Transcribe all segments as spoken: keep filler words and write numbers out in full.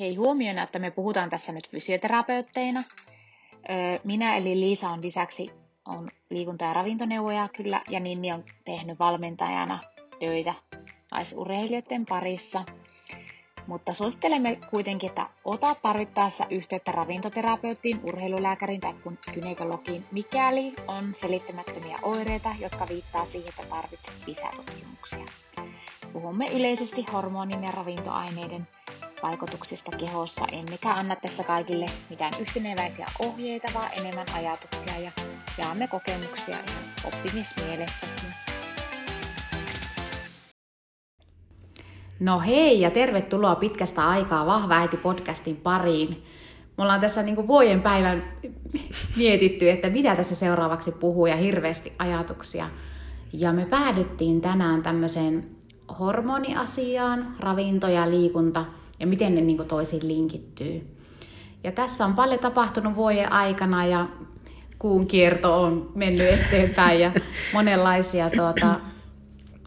Hei, huomiona, että me puhutaan tässä nyt fysioterapeutteina. Minä eli Liisa on lisäksi on liikunta- ja ravintoneuvoja kyllä, ja Ninni on tehnyt valmentajana töitä naisurheilijoiden parissa. Mutta suosittelemme kuitenkin, että ota tarvittaessa yhteyttä ravintoterapeuttiin, urheilulääkäriin tai gynekologiin, mikäli on selittämättömiä oireita, jotka viittaa siihen, että tarvitset lisätutkimuksia. Puhumme yleisesti hormonien ja ravintoaineiden vaikutuksista kehossa, emmekä anna tässä kaikille mitään yhteneväisiä ohjeita, vaan enemmän ajatuksia ja jaamme kokemuksia ihan oppimismielessäkin. No hei ja tervetuloa pitkästä aikaa Vahva Äiti-podcastin pariin. Me ollaan tässä niin kuin vuoden päivän mietitty, että mitä tässä seuraavaksi puhuu ja hirveästi ajatuksia. Ja me päädyttiin tänään tämmöiseen hormoniasiaan, ravinto ja liikunta ja miten ne niin kuin toisiin linkittyy. Ja tässä on paljon tapahtunut vuoden aikana ja kuun kierto on mennyt eteenpäin ja monenlaisia tuota,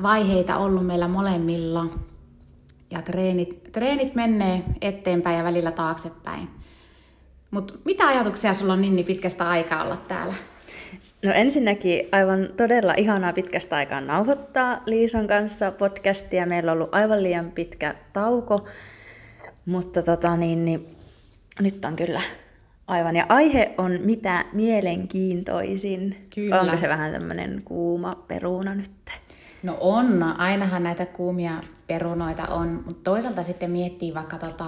vaiheita ollut meillä molemmilla. Ja treenit, treenit menee eteenpäin ja välillä taaksepäin. Mutta mitä ajatuksia sulla on, Ninni, pitkästä aikaa olla täällä? No ensinnäkin aivan todella ihanaa pitkästä aikaa nauhoittaa Liisan kanssa podcastia. Meillä on ollut aivan liian pitkä tauko, mutta tota niin, niin, nyt on kyllä aivan. Ja aihe on mitä mielenkiintoisin. Kyllä. Onko se vähän tämmöinen kuuma peruna nyt? No on, ainahan näitä kuumia perunoita on, mutta toisaalta sitten miettii vaikka tota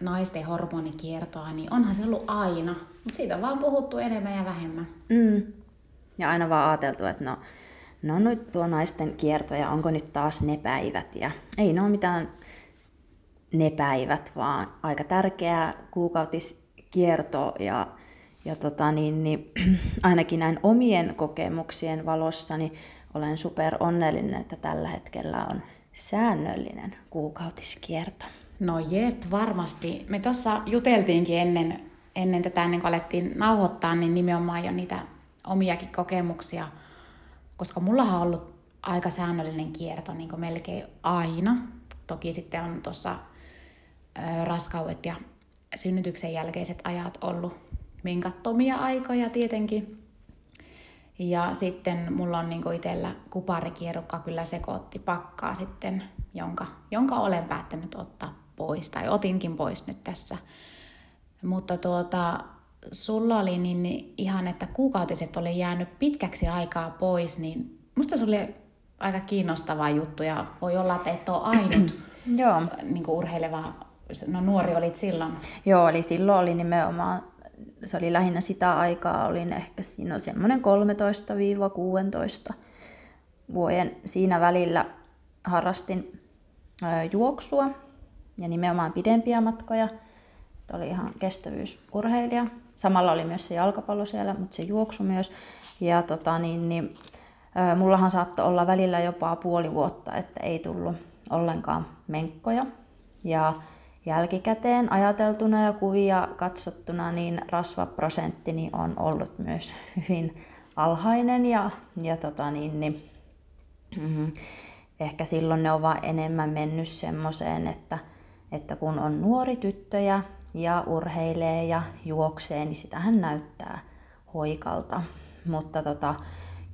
naisten hormonikiertoa, niin onhan se ollut aina, mutta siitä on vaan puhuttu enemmän ja vähemmän. Mm. Ja aina vaan ajateltu, että no, no nyt tuo naisten kierto ja onko nyt taas ne päivät ja ei ne ole mitään ne päivät, vaan aika tärkeä kuukautiskierto ja, ja tota niin, niin, ainakin näin omien kokemuksien valossa, niin olen super onnellinen, että tällä hetkellä on säännöllinen kuukautiskierto. No jep, varmasti. Me tuossa juteltiinkin ennen, ennen tätä, ennen kuin alettiin nauhoittaa, niin nimenomaan jo niitä omiakin kokemuksia. Koska mullahan on ollut aika säännöllinen kierto niin kuin melkein aina. Toki sitten on tuossa raskaudet ja synnytyksen jälkeiset ajat ollut minkattomia aikoja tietenkin. Ja sitten mulla on niin itsellä kuparikierukka kyllä sekoitti pakkaa sitten, jonka, jonka olen päättänyt ottaa pois, tai otinkin pois nyt tässä. Mutta tuota, sulla oli niin ihan, että kuukautiset oli jäänyt pitkäksi aikaa pois, niin musta se oli aika kiinnostava juttu, ja voi olla, että et ole ainut niin urheileva, no nuori olit silloin. Joo, eli silloin oli nimenomaan. Se oli lähinnä sitä aikaa, olin ehkä siinä semmoinen kolmetoista kuusitoista vuoden. Siinä välillä harrastin juoksua ja nimenomaan pidempiä matkoja. Tämä oli ihan kestävyysurheilija. Samalla oli myös se jalkapallo siellä, mutta se juoksu myös. Ja tota niin, niin, mullahan saattoi olla välillä jopa puoli vuotta, että ei tullut ollenkaan menkkoja. Ja jälkikäteen ajateltuna ja kuvia katsottuna, niin rasvaprosenttini on ollut myös hyvin alhainen ja, ja tota niin, niin, mm, ehkä silloin ne on vaan enemmän mennyt semmoiseen, että, että kun on nuori tyttöjä ja urheilee ja juoksee, niin sitähän näyttää hoikalta. Mutta tota,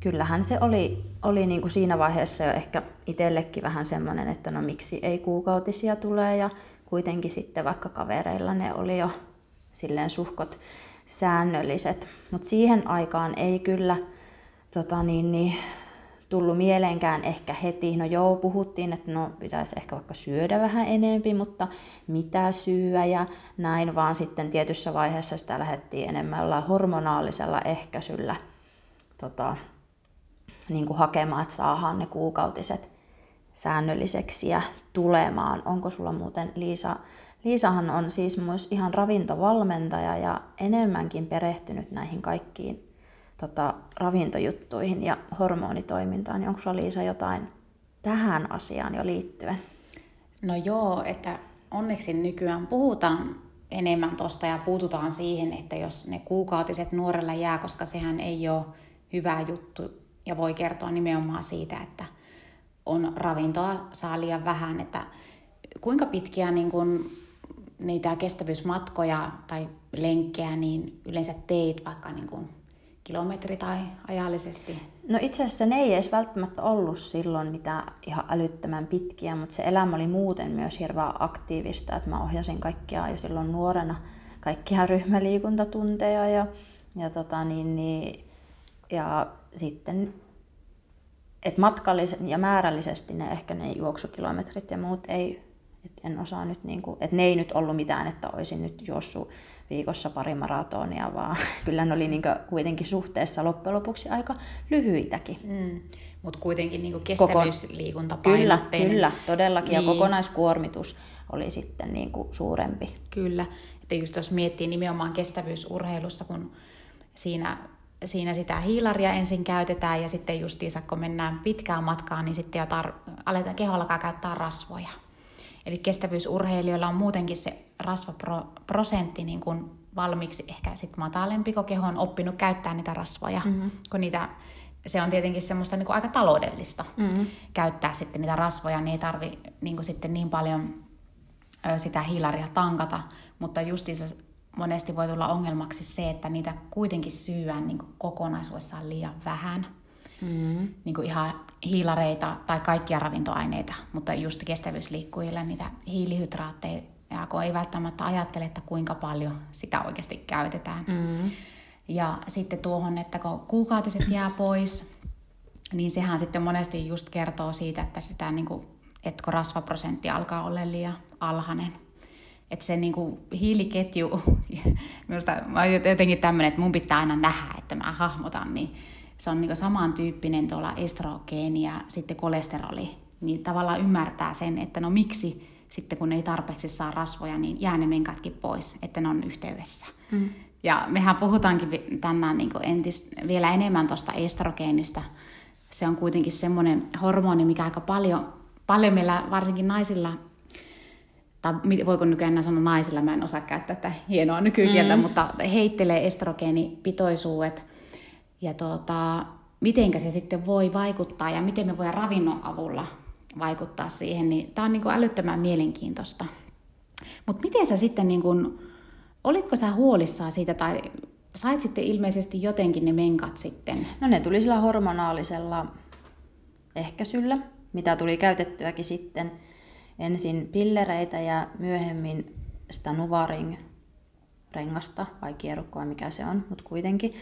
kyllähän se oli, oli niin kuin siinä vaiheessa jo ehkä itsellekin vähän semmoinen, että no miksi ei kuukautisia tule ja kuitenkin sitten vaikka kavereilla ne oli jo silleen suhkot säännölliset. Mutta siihen aikaan ei kyllä tota niin, niin, tullut mieleenkään ehkä heti. No joo, puhuttiin, että no pitäisi ehkä vaikka syödä vähän enempi, mutta mitä syyä ja näin. Vaan sitten tietyssä vaiheessa sitä lähdettiin enemmän jollain hormonaalisella ehkäisyllä tota, niin kuin hakemaan, että saadaan ne kuukautiset säännölliseksi ja tulemaan. Onko sulla muuten, Liisa, Liisahan on siis myös ihan ravintovalmentaja ja enemmänkin perehtynyt näihin kaikkiin tota, ravintojuttuihin ja hormonitoimintaan. Niin onko sulla, Liisa, jotain tähän asiaan jo liittyen? No joo, että onneksi nykyään puhutaan enemmän tuosta ja puututaan siihen, että jos ne kuukautiset nuorella jää, koska sehän ei ole hyvä juttu ja voi kertoa nimenomaan siitä, että on ravintoa saa liian vähän, että kuinka pitkiä niin kun niitä kestävyysmatkoja tai lenkkejä niin yleensä teit vaikka niin kuin kilometri tai ajallisesti? No itse asiassa ne ei edes välttämättä ollut silloin mitään ihan älyttömän pitkiä, mutta se elämä oli muuten myös hirveän aktiivista, että mä ohjasin kaikkia jo silloin nuorena kaikkia ryhmäliikuntatunteja ja, ja, tota niin, niin, ja sitten et matkallisesti ja määrällisesti ne ehkä ne juoksukilometrit ja muut ei, et en osaa nyt niinku, et ne ei nyt ollut mitään, että olisin nyt juossut viikossa pari maratonia, vaan kyllä ne oli niinku kuitenkin suhteessa loppujen lopuksi aika lyhyitäkin. Mm. Mutta kuitenkin niinku kestävyysliikuntapainotteinen. Kyllä, kyllä, todellakin. Niin. Ja kokonaiskuormitus oli sitten niinku suurempi. Kyllä. Että just jos miettii nimenomaan kestävyysurheilussa, kun siinä... Siinä sitä hiilaria ensin käytetään ja sitten justiinsa kun mennään pitkään matkaan, niin sitten jo tar- aletaan keho alkaa käyttää rasvoja. Eli kestävyysurheilijoilla on muutenkin se rasvaprosentti niin kuin valmiiksi ehkä sit matalempi, kun keho on oppinut käyttää niitä rasvoja. Mm-hmm. Kun niitä, se on tietenkin semmoista niin kuin aika taloudellista mm-hmm. käyttää sitten niitä rasvoja, niin ei tarvi niin kuin sitten niin paljon sitä hiilaria tankata, mutta justiinsa monesti voi tulla ongelmaksi se, että niitä kuitenkin syyään niin kokonaisuudessaan liian vähän. Mm. Niin ihan hiilareita tai kaikkia ravintoaineita, mutta just kestävyysliikkujilla niitä hiilihydraatteja, kun ei välttämättä ajattele, että kuinka paljon sitä oikeasti käytetään. Mm. Ja sitten tuohon, että kun kuukautiset jää pois, niin sehän sitten monesti just kertoo siitä, että sitä, niin kuin, että kun rasvaprosentti alkaa olla liian alhainen. Että se niinku hiiliketju, minusta jotenkin tämmöinen, että mun pitää aina nähdä, että mä hahmotan, niin se on niinku samantyyppinen tuolla estrogeeni ja sitten kolesteroli. Niin tavallaan ymmärtää sen, että no miksi sitten kun ei tarpeeksi saa rasvoja, niin jää ne menkatkin pois, että ne on yhteydessä. Mm. Ja mehän puhutaankin tänään niinku entis, vielä enemmän tuosta estrogeenista. Se on kuitenkin semmoinen hormoni, mikä aika paljon, paljon meillä varsinkin naisilla... tai voiko nykyään sanoa naisilla, mä en osaa käyttää tätä hienoa nykykieltä, mm. mutta heittelee estrogeenipitoisuudet. Ja tuota, mitenkä se sitten voi vaikuttaa ja miten me voidaan ravinnon avulla vaikuttaa siihen, niin tämä on niin kuin älyttömän mielenkiintoista. Mutta miten sä sitten, niin kuin, olitko sä huolissaan siitä tai sait sitten ilmeisesti jotenkin ne menkat sitten? No ne tuli sillä hormonaalisella ehkäisyllä, mitä tuli käytettyäkin sitten. Ensin pillereitä ja myöhemmin sitä nuvaring-rengasta, vai kierukkoa mikä se on, mutta kuitenkin,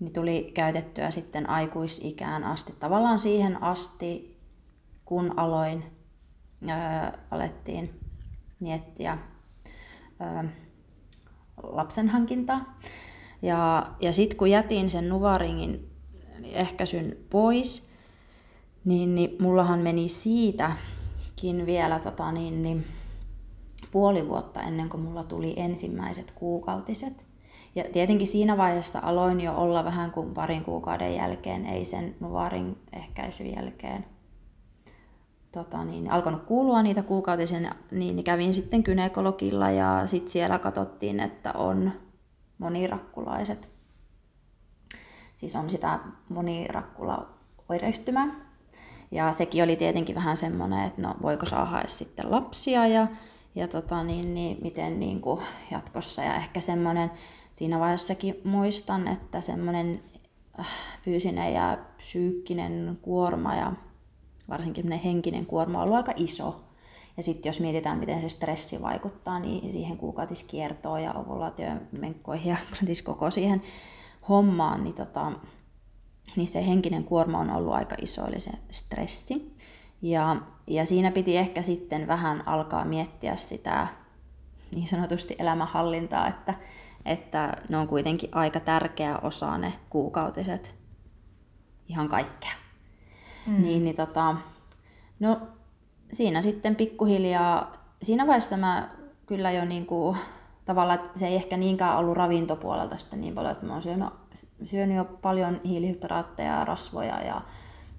niin tuli käytettyä sitten aikuisikään asti. Tavallaan siihen asti, kun aloin, öö, alettiin miettiä öö, lapsen hankintaa. Ja, ja sitten kun jätin sen nuvaringin ehkäisyn pois, niin, niin mullahan meni siitä... vielä tota, niin, niin, puoli vuotta ennen kuin mulla tuli ensimmäiset kuukautiset. Ja tietenkin siinä vaiheessa aloin jo olla vähän kuin parin kuukauden jälkeen, ei sen nuvarin ehkäisyn jälkeen tota, niin, alkanut kuulua niitä kuukautisen, niin kävin sitten gynekologilla ja sitten siellä katsottiin, että on monirakulaiset. Siis on sitä monirakkulaoireyhtymää. Ja sekin oli tietenkin vähän semmoinen, että no, voiko saada sitten lapsia ja, ja tota, niin, niin, miten niin kuin jatkossa. Ja ehkä semmoinen, siinä vaiheessakin muistan, että semmoinen fyysinen ja psyykkinen kuorma ja varsinkin henkinen kuorma on ollut aika iso. Ja sitten jos mietitään, miten se stressi vaikuttaa, niin siihen kuukautiskiertoon ja ovulaatiomenkkoihin ja siis koko siihen hommaan, niin tota... niin se henkinen kuorma on ollut aika iso, eli se stressi. Ja, ja siinä piti ehkä sitten vähän alkaa miettiä sitä niin sanotusti elämänhallintaa, että, että ne on kuitenkin aika tärkeä osa ne kuukautiset ihan kaikkea. Mm. Niin, niin tota, no siinä sitten pikkuhiljaa, siinä vaiheessa mä kyllä jo niinku... Tavallaan se ei ehkä niinkään ollut ravintopuolelta sitten niin paljon, että mä oon syönyt, syönyt jo paljon hiilihydraatteja, rasvoja ja,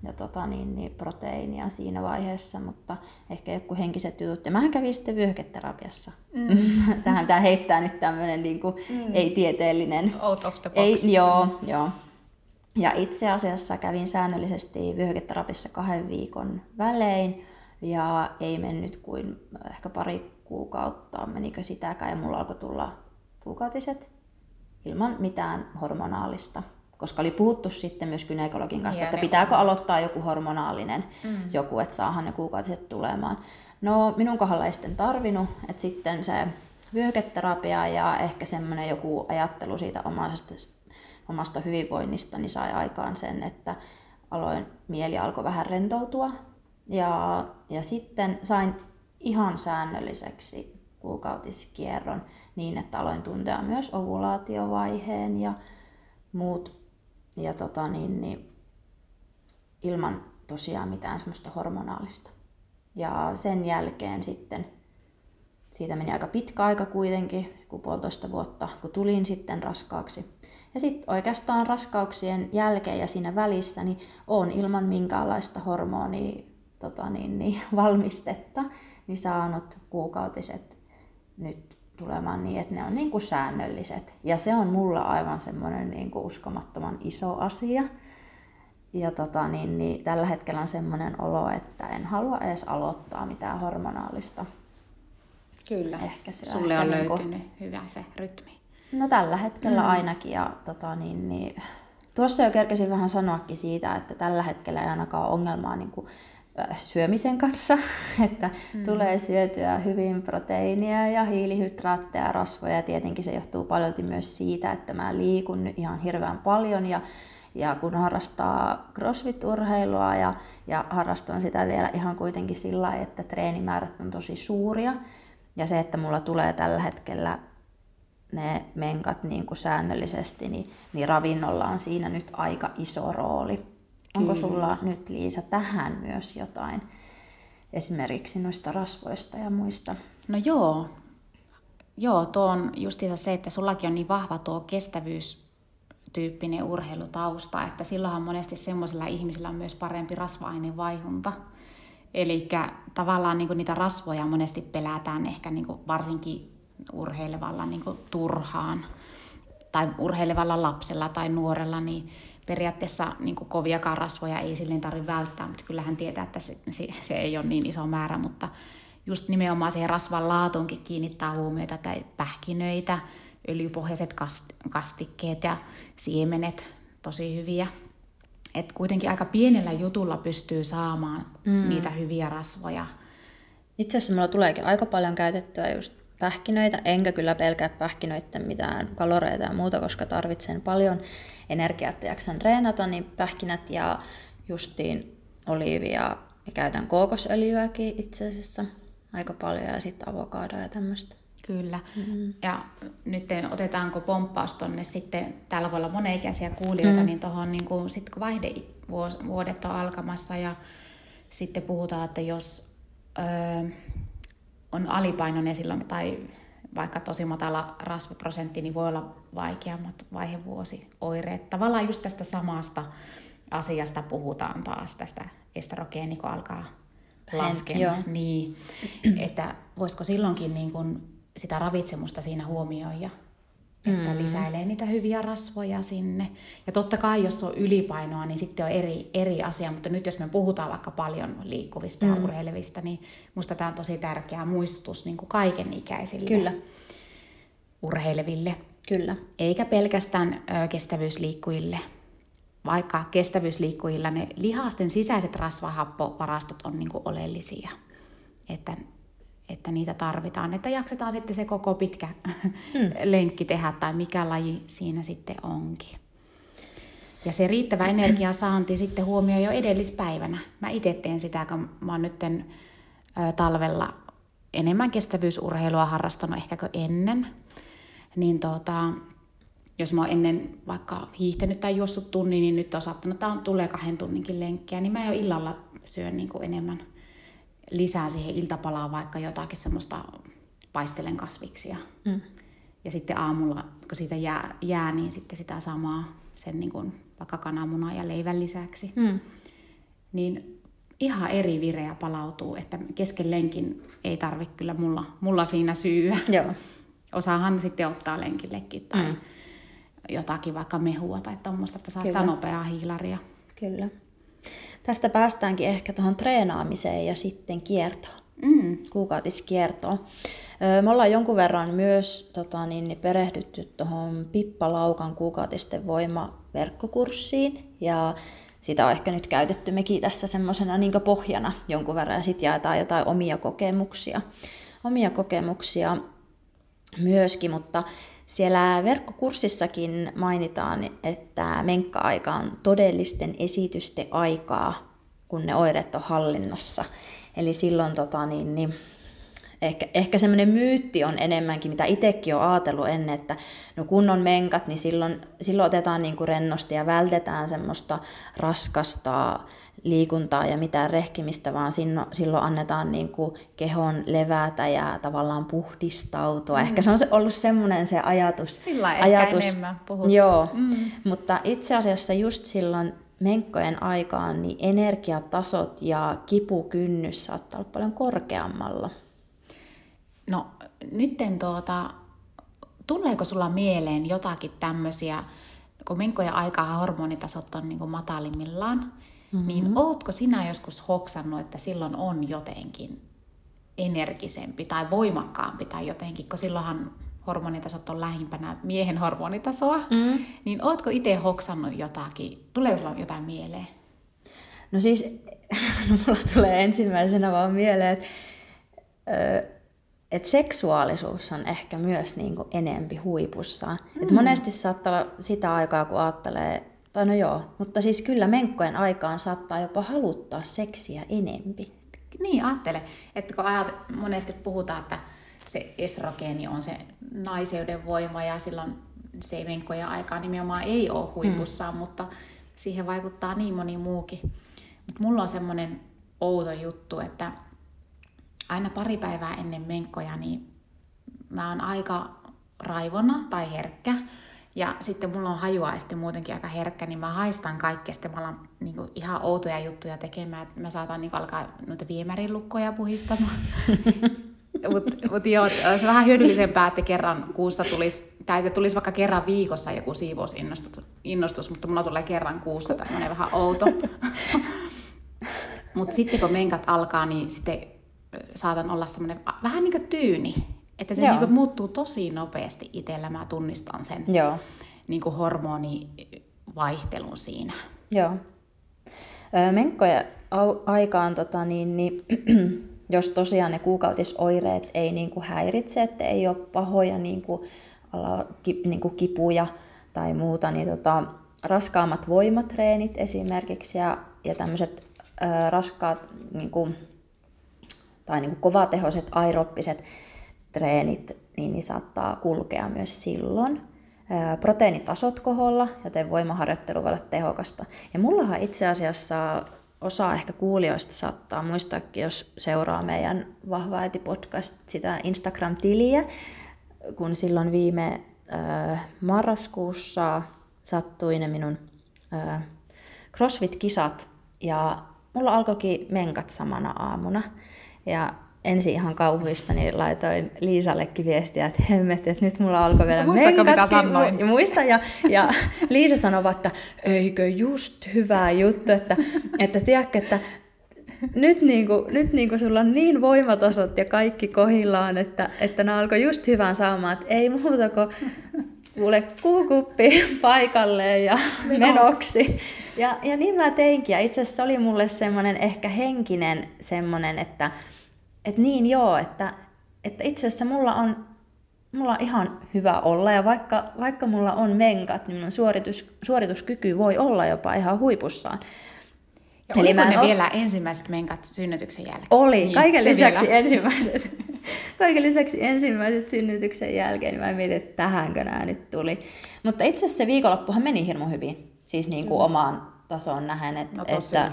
ja tota niin, niin proteiinia siinä vaiheessa, mutta ehkä joku henkiset jutut. Ja mähän kävin sitten vyöhyketerapiassa. Mm. Tähän tää heittää nyt tämmönen niin kuin mm. ei-tieteellinen. Out of the box. Ei, joo, joo. Ja itse asiassa kävin säännöllisesti vyöhyketerapiassa kahden viikon välein ja ei mennyt kuin ehkä pari kuukautta, menikö sitäkään, ja mulla alkoi tulla kuukautiset ilman mitään hormonaalista. Koska oli puhuttu sitten myös gynekologin kanssa, yeah, että pitääkö on. aloittaa joku hormonaalinen mm. joku, että saahan ne kuukautiset tulemaan. No minun kohdalla ei sitten tarvinnut, että sitten se vyöhyketerapia ja ehkä semmoinen joku ajattelu siitä omasta, omasta hyvinvoinnista niin sai aikaan sen, että aloin, mieli alkoi vähän rentoutua ja, ja sitten sain ihan säännölliseksi kuukautiskierron niin, että aloin tuntea myös ovulaatiovaiheen ja muut ja tota niin, niin, ilman tosiaan mitään semmoista hormonaalista. Ja sen jälkeen sitten, siitä meni aika pitkä aika kuitenkin, kun puolitoista vuotta, kun tulin sitten raskaaksi. Ja sitten oikeastaan raskauksien jälkeen ja siinä välissä niin olen ilman minkäänlaista hormonia tota niin, niin, valmistetta niin saanut kuukautiset nyt tulemaan niin, että ne on niin kuin säännölliset. Ja se on mulla aivan semmoinen niin kuin uskomattoman iso asia. Ja tota, niin, niin, tällä hetkellä on semmoinen olo, että en halua edes aloittaa mitään hormonaalista. Kyllä, ehkä sulle on niin löytynyt kun... hyvä se rytmi. No tällä hetkellä mm. ainakin. Ja, tota, niin, niin... Tuossa jo kerkesin vähän sanoakin siitä, että tällä hetkellä ei ainakaan ole ongelmaa niin kuin syömisen kanssa, että mm. tulee syötyä hyvin proteiinia ja hiilihydraatteja ja rasvoja. Tietenkin se johtuu paljolti myös siitä, että mä liikun nyt ihan hirveän paljon ja, ja kun harrastaa crossfit-urheilua ja, ja harrastan sitä vielä ihan kuitenkin sillä lailla, että treenimäärät on tosi suuria ja se, että mulla tulee tällä hetkellä ne menkat niin kuin säännöllisesti, niin, niin ravinnolla on siinä nyt aika iso rooli. Onko sulla nyt, Liisa, tähän myös jotain esimerkiksi noista rasvoista ja muista? No joo, joo tuo on justiinsa se, että sullakin on niin vahva tuo kestävyystyyppinen urheilutausta, että silloinhan monesti semmoisilla ihmisillä on myös parempi rasva-ainevaihunta. Eli tavallaan niinku niitä rasvoja monesti pelätään ehkä niinku varsinkin urheilevalla niinku turhaan tai urheilevalla lapsella tai nuorella, niin periaatteessa niin kuin koviakaan rasvoja ei silleen tarvitse välttää, mutta kyllähän tietää, että se, se, se ei ole niin iso määrä, mutta just nimenomaan siihen rasvan laatuunkin kiinnittää huomiota, tai pähkinöitä, öljypohjaiset kastikkeet ja siemenet, tosi hyviä. Et kuitenkin aika pienellä jutulla pystyy saamaan mm. niitä hyviä rasvoja. Itse asiassa mulla tuleekin aika paljon käytettyä just pähkinöitä, enkä kyllä pelkää pähkinöiden mitään kaloreita ja muuta, koska tarvitsen paljon energiaa, että jaksan treenata, niin pähkinät ja justiin oliivia ja käytän kookosöljyäkin itse asiassa aika paljon ja sitten avokadoa ja tämmöistä. Kyllä. Mm-hmm. Ja nyt otetaanko pomppaus tonne sitten, täällä voi olla monenikäisiä kuulijoita, mm-hmm. niin tuohon niin kun, sit kun vaihdevuodet on alkamassa ja sitten puhutaan, että jos... Öö, on alipainoinen silloin, tai vaikka tosi matala rasvaprosentti, niin voi olla vaikeammat vaihevuosioireet. Tavallaan just tästä samasta asiasta puhutaan taas, tästä estrogeeni, kun alkaa laskemaan. Niin, että voisiko silloinkin niin kun sitä ravitsemusta siinä huomioida, että mm. lisäilee niitä hyviä rasvoja sinne. Ja totta kai, jos on ylipainoa, niin sitten on eri, eri asia, mutta nyt jos me puhutaan vaikka paljon liikkuvista mm. ja urheilevista, niin musta tämä on tosi tärkeä muistutus niin kuin kaikenikäisille Kyllä. urheileville. Kyllä. Eikä pelkästään ö, kestävyysliikkujille, vaikka kestävyysliikkujilla ne lihasten sisäiset rasvahappovarastot on niin kuin oleellisia. Että että niitä tarvitaan, että jaksetaan sitten se koko pitkä mm. lenkki tehdä tai mikä laji siinä sitten onkin. Ja se riittävä energia saanti sitten huomioi jo edellispäivänä. Mä itse teen sitä, kun mä oon nyt talvella enemmän kestävyysurheilua harrastanut ehkäkö ennen. Niin tota, jos mä oon ennen vaikka hiihtänyt tai juossut tunnin, niin nyt on saattanut, että on, tulee kahden tunninkin lenkkiä, niin mä jo illalla syön niin kuin enemmän. Lisää siihen iltapalaan vaikka jotakin semmoista paistelen kasviksia. Mm. Ja sitten aamulla, kun siitä jää, jää niin sitten sitä samaa sen niin kuin vaikka kananmunaa ja leivän lisäksi. Mm. Niin ihan eri vireä palautuu, että kesken lenkin ei tarvitse kyllä mulla, mulla siinä syyä. Joo. Osaahan sitten ottaa lenkillekin tai mm. jotakin vaikka mehua tai tommoista, että saa kyllä. sitä nopeaa hiilaria. Kyllä. Tästä päästäänkin ehkä tuohon treenaamiseen ja sitten kiertoon. Mm, kuukautiskiertoa. Me ollaan jonkun verran myös tota, niin, perehdytty tuohon Pippa Laukan kuukautisten voimaverkkokurssiin ja sitä on ehkä nyt käytetty mekin tässä semmoisena niin pohjana jonkun verran ja sitten jaetaan jotain omia kokemuksia, omia kokemuksia myöskin, mutta siellä verkkokurssissakin mainitaan, että menkka-aika on todellisten esitysten aikaa, kun ne oireet on hallinnassa. Eli silloin tota, niin, niin, ehkä, ehkä semmoinen myytti on enemmänkin, mitä itsekin on ajatellut ennen, että no kun on menkat, niin silloin, silloin otetaan niin kuin rennosti ja vältetään semmoista raskasta liikuntaa ja mitään rehkimistä, vaan silloin annetaan niin kuin kehon levätä ja tavallaan puhdistautua. Mm. Ehkä se on ollut semmoinen se ajatus. Sillä ajatus, ehkä enemmän puhuttu. Joo, mm. Mutta itse asiassa just silloin menkkojen aikaan niin energiatasot ja kipukynnys saattaa olla paljon korkeammalla. No nytten tuota, tuleeko sulla mieleen jotakin tämmöisiä, kun menkkojen aikaa hormonitasot on niin kuin matalimmillaan, mm-hmm. niin ootko sinä joskus hoksannut, että silloin on jotenkin energisempi tai voimakkaampi tai jotenkin, kun silloinhan hormonitasot on lähimpänä miehen hormonitasoa, mm. niin ootko itse hoksannut jotakin? Tuleeko sulla jotain mieleen? No siis, no mulla tulee ensimmäisenä vaan mieleen, että et seksuaalisuus on ehkä myös niinku enempi huipussaan. Mm. Et monesti saattaa olla sitä aikaa, kun ajattelee, tai no joo, mutta siis kyllä menkkojen aikaan saattaa jopa haluttaa seksiä enempi. Niin, ajattele, että kun ajat, monesti puhutaan, että se estrogeeni on se naiseuden voima ja silloin se menkkojen aikaa nimenomaan ei ole huipussaan, mm. mutta siihen vaikuttaa niin moni muukin. Mutta mulla on semmoinen outo juttu, että aina pari päivää ennen menkkoja niin mä oon aika raivona tai herkkä ja sitten mulla on hajuaisti muutenkin aika herkkä, niin mä haistan kaikkea. Sitten mä alan niinku ihan outoja juttuja tekemään, että mä saatan niinku alkaa noita viemärilukkoja puhistamaan. Mutta mut joo, se vähän hyödyllisempää, että kerran kuussa tulisi, tai että tulisi vaikka kerran viikossa joku siivousinnostus, mutta mulla tulee kerran kuussa tämmöinen vähän outo. Mutta sitten kun menkat alkaa, niin sitten saatan olla semmoinen vähän niin kuin tyyni, että se niin kuin muuttuu tosi nopeasti itsellä, mä tunnistan sen niin kuin hormonivaihtelun siinä. Joo. Menkkojen aikaan tota niin... niin jos tosiaan ne kuukautisoireet ei niin kuin häiritse, että ei ole pahoja niin kuin, ala, ki, niin kuin kipuja tai muuta, niin tota, raskaammat voimatreenit esimerkiksi ja, ja tämmöiset ö, raskaat niin kuin, tai niin kuin kovatehoiset aerobbiset treenit, niin, niin saattaa kulkea myös silloin. Ö, proteiinitasot koholla, joten voimaharjoittelu voi olla tehokasta. Ja mullahan itse asiassa... Osa ehkä kuulijoista saattaa muistaakin, jos seuraa meidän Vahva Äiti -podcast, sitä Instagram-tiliä, kun silloin viime äh, marraskuussa sattui ne minun äh, CrossFit-kisat ja mulla alkoikin menkat samana aamuna. Ja ensin ihan kauhuissani laitoin Liisallekin viestiä, että hemmet, että nyt mulla alkoi vielä muistatko, menkatkin. Muistatko, Muista, ja, ja Liisa sanoi vaan, että eikö just hyvä juttu, että, että tiedätkö, että nyt, niinku, nyt niinku sulla on niin voimatasot ja kaikki kohillaan, että, että ne alkoi just hyvään saamaan, että ei muuta kuin kuule kuukuppi paikalleen ja menoksi. Ja, ja niin mä teinkin, ja itse asiassa oli mulle semmoinen ehkä henkinen semmoinen, että Että niin joo, että, että itse asiassa mulla on, mulla on ihan hyvä olla ja vaikka, vaikka mulla on menkat, niin minun suoritus, suorituskyky voi olla jopa ihan huipussaan. Ja eli oliko ne ol... vielä ensimmäiset menkat synnytyksen jälkeen? Oli, niin, kaiken, lisäksi ensimmäiset, kaiken lisäksi ensimmäiset synnytyksen jälkeen. Niin mä mietin, että tähänkö nämä nyt tuli. Mutta itse asiassa se viikonloppuhan meni hirmu hyvin, siis niin kuin omaan tasoon nähen, että, no, että,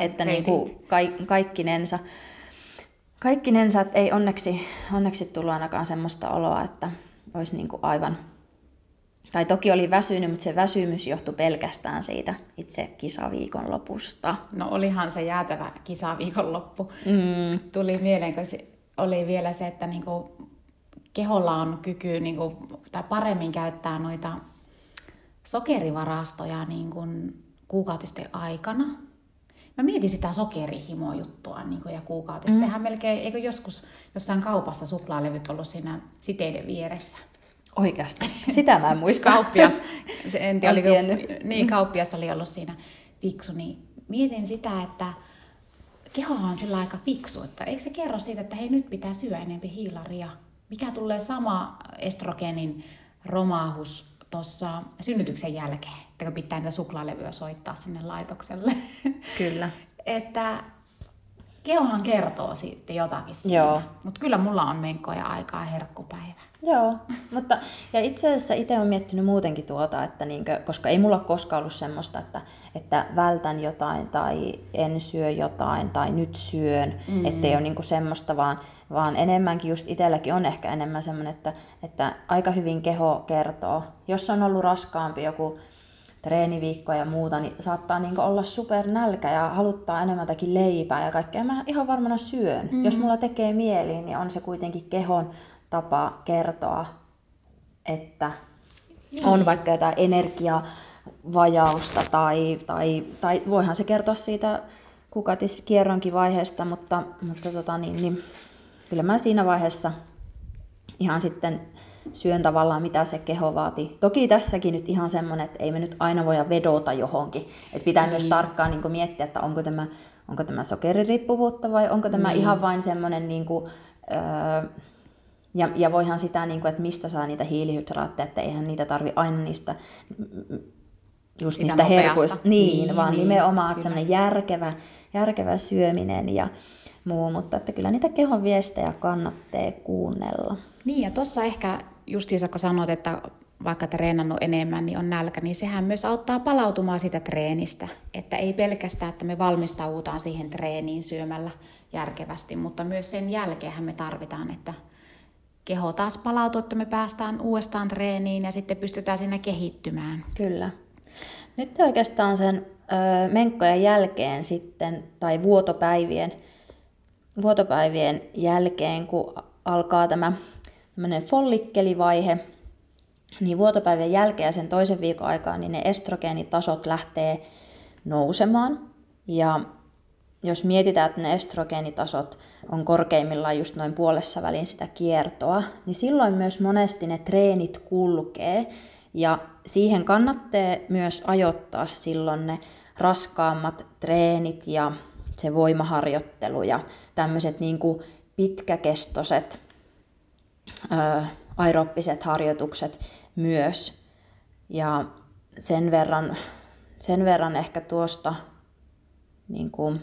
että niin kuin ka- kaikkinensa. Kaikkinensa, että ei onneksi, onneksi tullut ainakaan semmoista oloa, että olisi niin kuin aivan... Tai toki oli väsynyt, mutta se väsymys johtui pelkästään siitä itse kisaviikon lopusta. No olihan se jäätävä kisaviikon loppu. Mm. Tuli mieleen, kun oli vielä se, että niin kuin keholla on kyky niin kuin, tai paremmin käyttää noita sokerivarastoja niin kuin kuukautisten aikana. Mä mietin sitä sokerihimo-juttua niin ja kuukautessa. Mm. Sehän melkein, eikö joskus jossain kaupassa suklaalevyt ollut siinä siteiden vieressä? Oikeasti. Sitä mä en muista. Kauppias, en tiedä, oliko, niin, kauppias oli ollut siinä fiksu. Niin mietin sitä, että kehohan on sillä aika fiksu. Että eikö se kerro siitä, että hei, nyt pitää syödä enemmän hiilaria? Mikä tulee sama estrogeenin romahus tuossa synnytyksen jälkeen, että kun pitää niitä suklaalevyä soittaa sinne laitokselle. Kyllä. Että kehohan kertoo siitä jotakin siinä. Mutta kyllä mulla on menkkoja aikaa herkkupäivä. Joo, mutta ja itse asiassa itse olen miettinyt muutenkin tuota, että niinkö, koska ei mulla koskaan ollut semmoista, että, että vältän jotain tai en syö jotain tai nyt syön, mm. ettei ole niinku semmoista, vaan, vaan enemmänkin just itselläkin on ehkä enemmän semmoinen, että, että aika hyvin keho kertoo. Jos on ollut raskaampi joku treeniviikko ja muuta, niin saattaa niinku olla supernälkä ja haluttaa enemmänkin leipää ja kaikkea. Mä ihan varmana syön. Mm. Jos mulla tekee mieli, niin on se kuitenkin kehon tapa kertoa, että on vaikka jotain energiavajausta tai, tai, tai voihan se kertoa siitä kuukautiskierronkin vaiheesta, mutta, mutta tota niin, niin, kyllä mä siinä vaiheessa ihan sitten syön tavallaan mitä se keho vaatii. Toki tässäkin nyt ihan semmoinen, että ei me nyt aina voida vedota johonkin, että pitää niin. myös tarkkaan niin kuin miettiä, että onko tämä, onko tämä sokeririippuvuutta vai onko tämä niin. ihan vain semmoinen niin kuin, öö, Ja, ja voihan sitä, niin kuin, että mistä saa niitä hiilihydraatteja, että eihän niitä tarvi aina niistä, just sitä niistä herkuista. Niin, niin, vaan niin, nimenomaan semmoinen järkevä, järkevä syöminen ja muu, mutta että kyllä niitä kehon viestejä kannattaa kuunnella. Niin, ja tuossa ehkä justiinsa, kun sanoit, että vaikka treenannut enemmän, niin on nälkä, niin sehän myös auttaa palautumaan siitä treenistä. Että ei pelkästään, että me valmistaudutaan siihen treeniin syömällä järkevästi, mutta myös sen jälkeenhän me tarvitaan, että keho taas palautuu, että me päästään uudestaan treeniin ja sitten pystytään siinä kehittymään. Kyllä. Nyt oikeastaan sen ö, menkkojen jälkeen sitten, tai vuotopäivien, vuotopäivien jälkeen, kun alkaa tämä follikkelivaihe, niin vuotopäivien jälkeen ja sen toisen viikon aikaan niin ne estrogeenitasot lähtee nousemaan. Ja jos mietitään, että ne estrogeenitasot on korkeimmillaan just noin puolessa välin sitä kiertoa, niin silloin myös monesti ne treenit kulkee. Ja siihen kannattaa myös ajoittaa silloin ne raskaammat treenit ja se voimaharjoittelu ja tämmöiset niin kuin pitkäkestoiset ää, aerobiset harjoitukset myös. Ja sen verran, sen verran ehkä tuosta niin kuin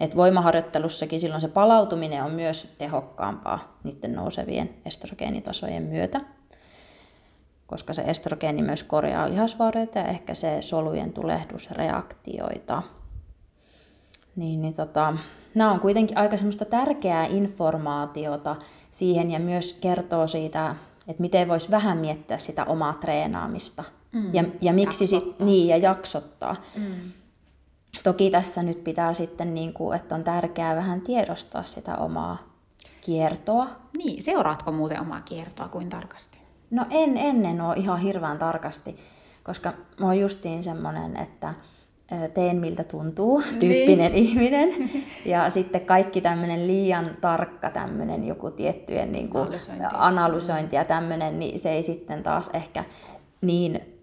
et voimaharjoittelussakin silloin se palautuminen on myös tehokkaampaa niiden nousevien estrogeenitasojen myötä, koska se estrogeeni myös korjaa lihasvaurioita ja ehkä se solujen tulehdusreaktioita. Niin, niin tota, nämä on kuitenkin aika semmoista tärkeää informaatiota siihen ja myös kertoo siitä, että miten voisi vähän miettiä sitä omaa treenaamista mm. ja, ja miksi sit, niin, ja jaksottaa. Mm. Toki tässä nyt pitää sitten, niin kuin, että on tärkeää vähän tiedostaa sitä omaa kiertoa. Niin, seuraatko muuten omaa kiertoa kuin tarkasti? No en ennen ole ihan hirveän tarkasti, koska mä oon justiin semmoinen, että teen miltä tuntuu, tyyppinen niin. ihminen. Ja sitten kaikki tämmöinen liian tarkka tämmöinen joku tiettyjen niin kuin analysointi ja tämmöinen, niin se ei sitten taas ehkä niin